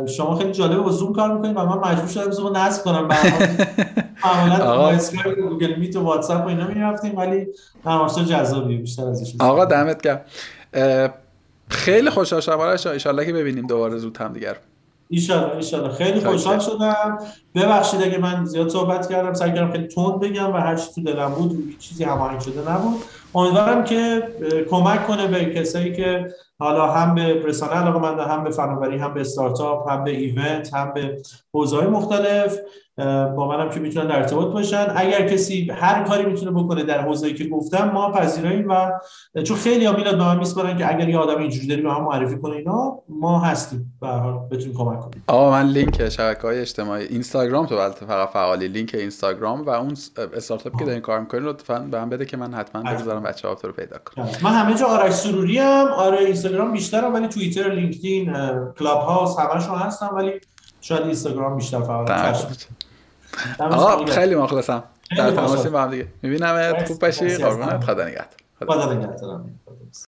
شما خیلی جالبه با زوم کار میکنید و من مجبور شدم زوم نصب کنم. معمولا اسکایپ و گوگل میت و واتساپ و اینا میرفتیم، ولی همسا جذابیه بیشتر ازش. آقا دمت گرم، خیلی خوشحال شدم. ان شاء که ببینیم دوباره زود هم دیگر ان شاء الله. خیلی خوشحال شدم. ببخشید اگه من زیاد صحبت کردم، سعی کردم خیلی تند بگم و هر چی تو دلم بود، چیزی هماهنگ شده نبود. امیدوارم که کمک کنه به کسایی که حالا هم به رسانه علاقه‌مندن، هم به فناوری، هم به استارتاپ، هم به ایونت، هم به حوزه‌های مختلف. با منم که میتونن در ارتباط باشن. اگر کسی هر کاری میتونه بکنه در حوزه‌ای که گفتم ما پذیراییم، و چون خیلی ها میلاد به من میسپارن که اگر یه آدم اینجوری داری به هم معرفی کنه اینا، ما هستیم به هر حال بتونیم کمک کنیم. آقا من لینک شبکه‌های اجتماعی اینستاگرام تو البته فقط فعالی، لینک اینستاگرام و اون استارتاپی که دارین کار می‌کنین لطفاً به من بده که من حتما بذارم بچه‌ها تو رو پیدا کنن. من همه جا آرش سروری ام. آره اینستاگرام بیشترم، ولی توییتر، لینکدین، کلاب هاوس همشون هستم، ولی شاید اینستاگرام بیشتر فعال باشه. آقا خیلی مخلصم. در تماسیم با هم دیگه. میبینمت. خوب باشی. قربونت. خدا نگهدار.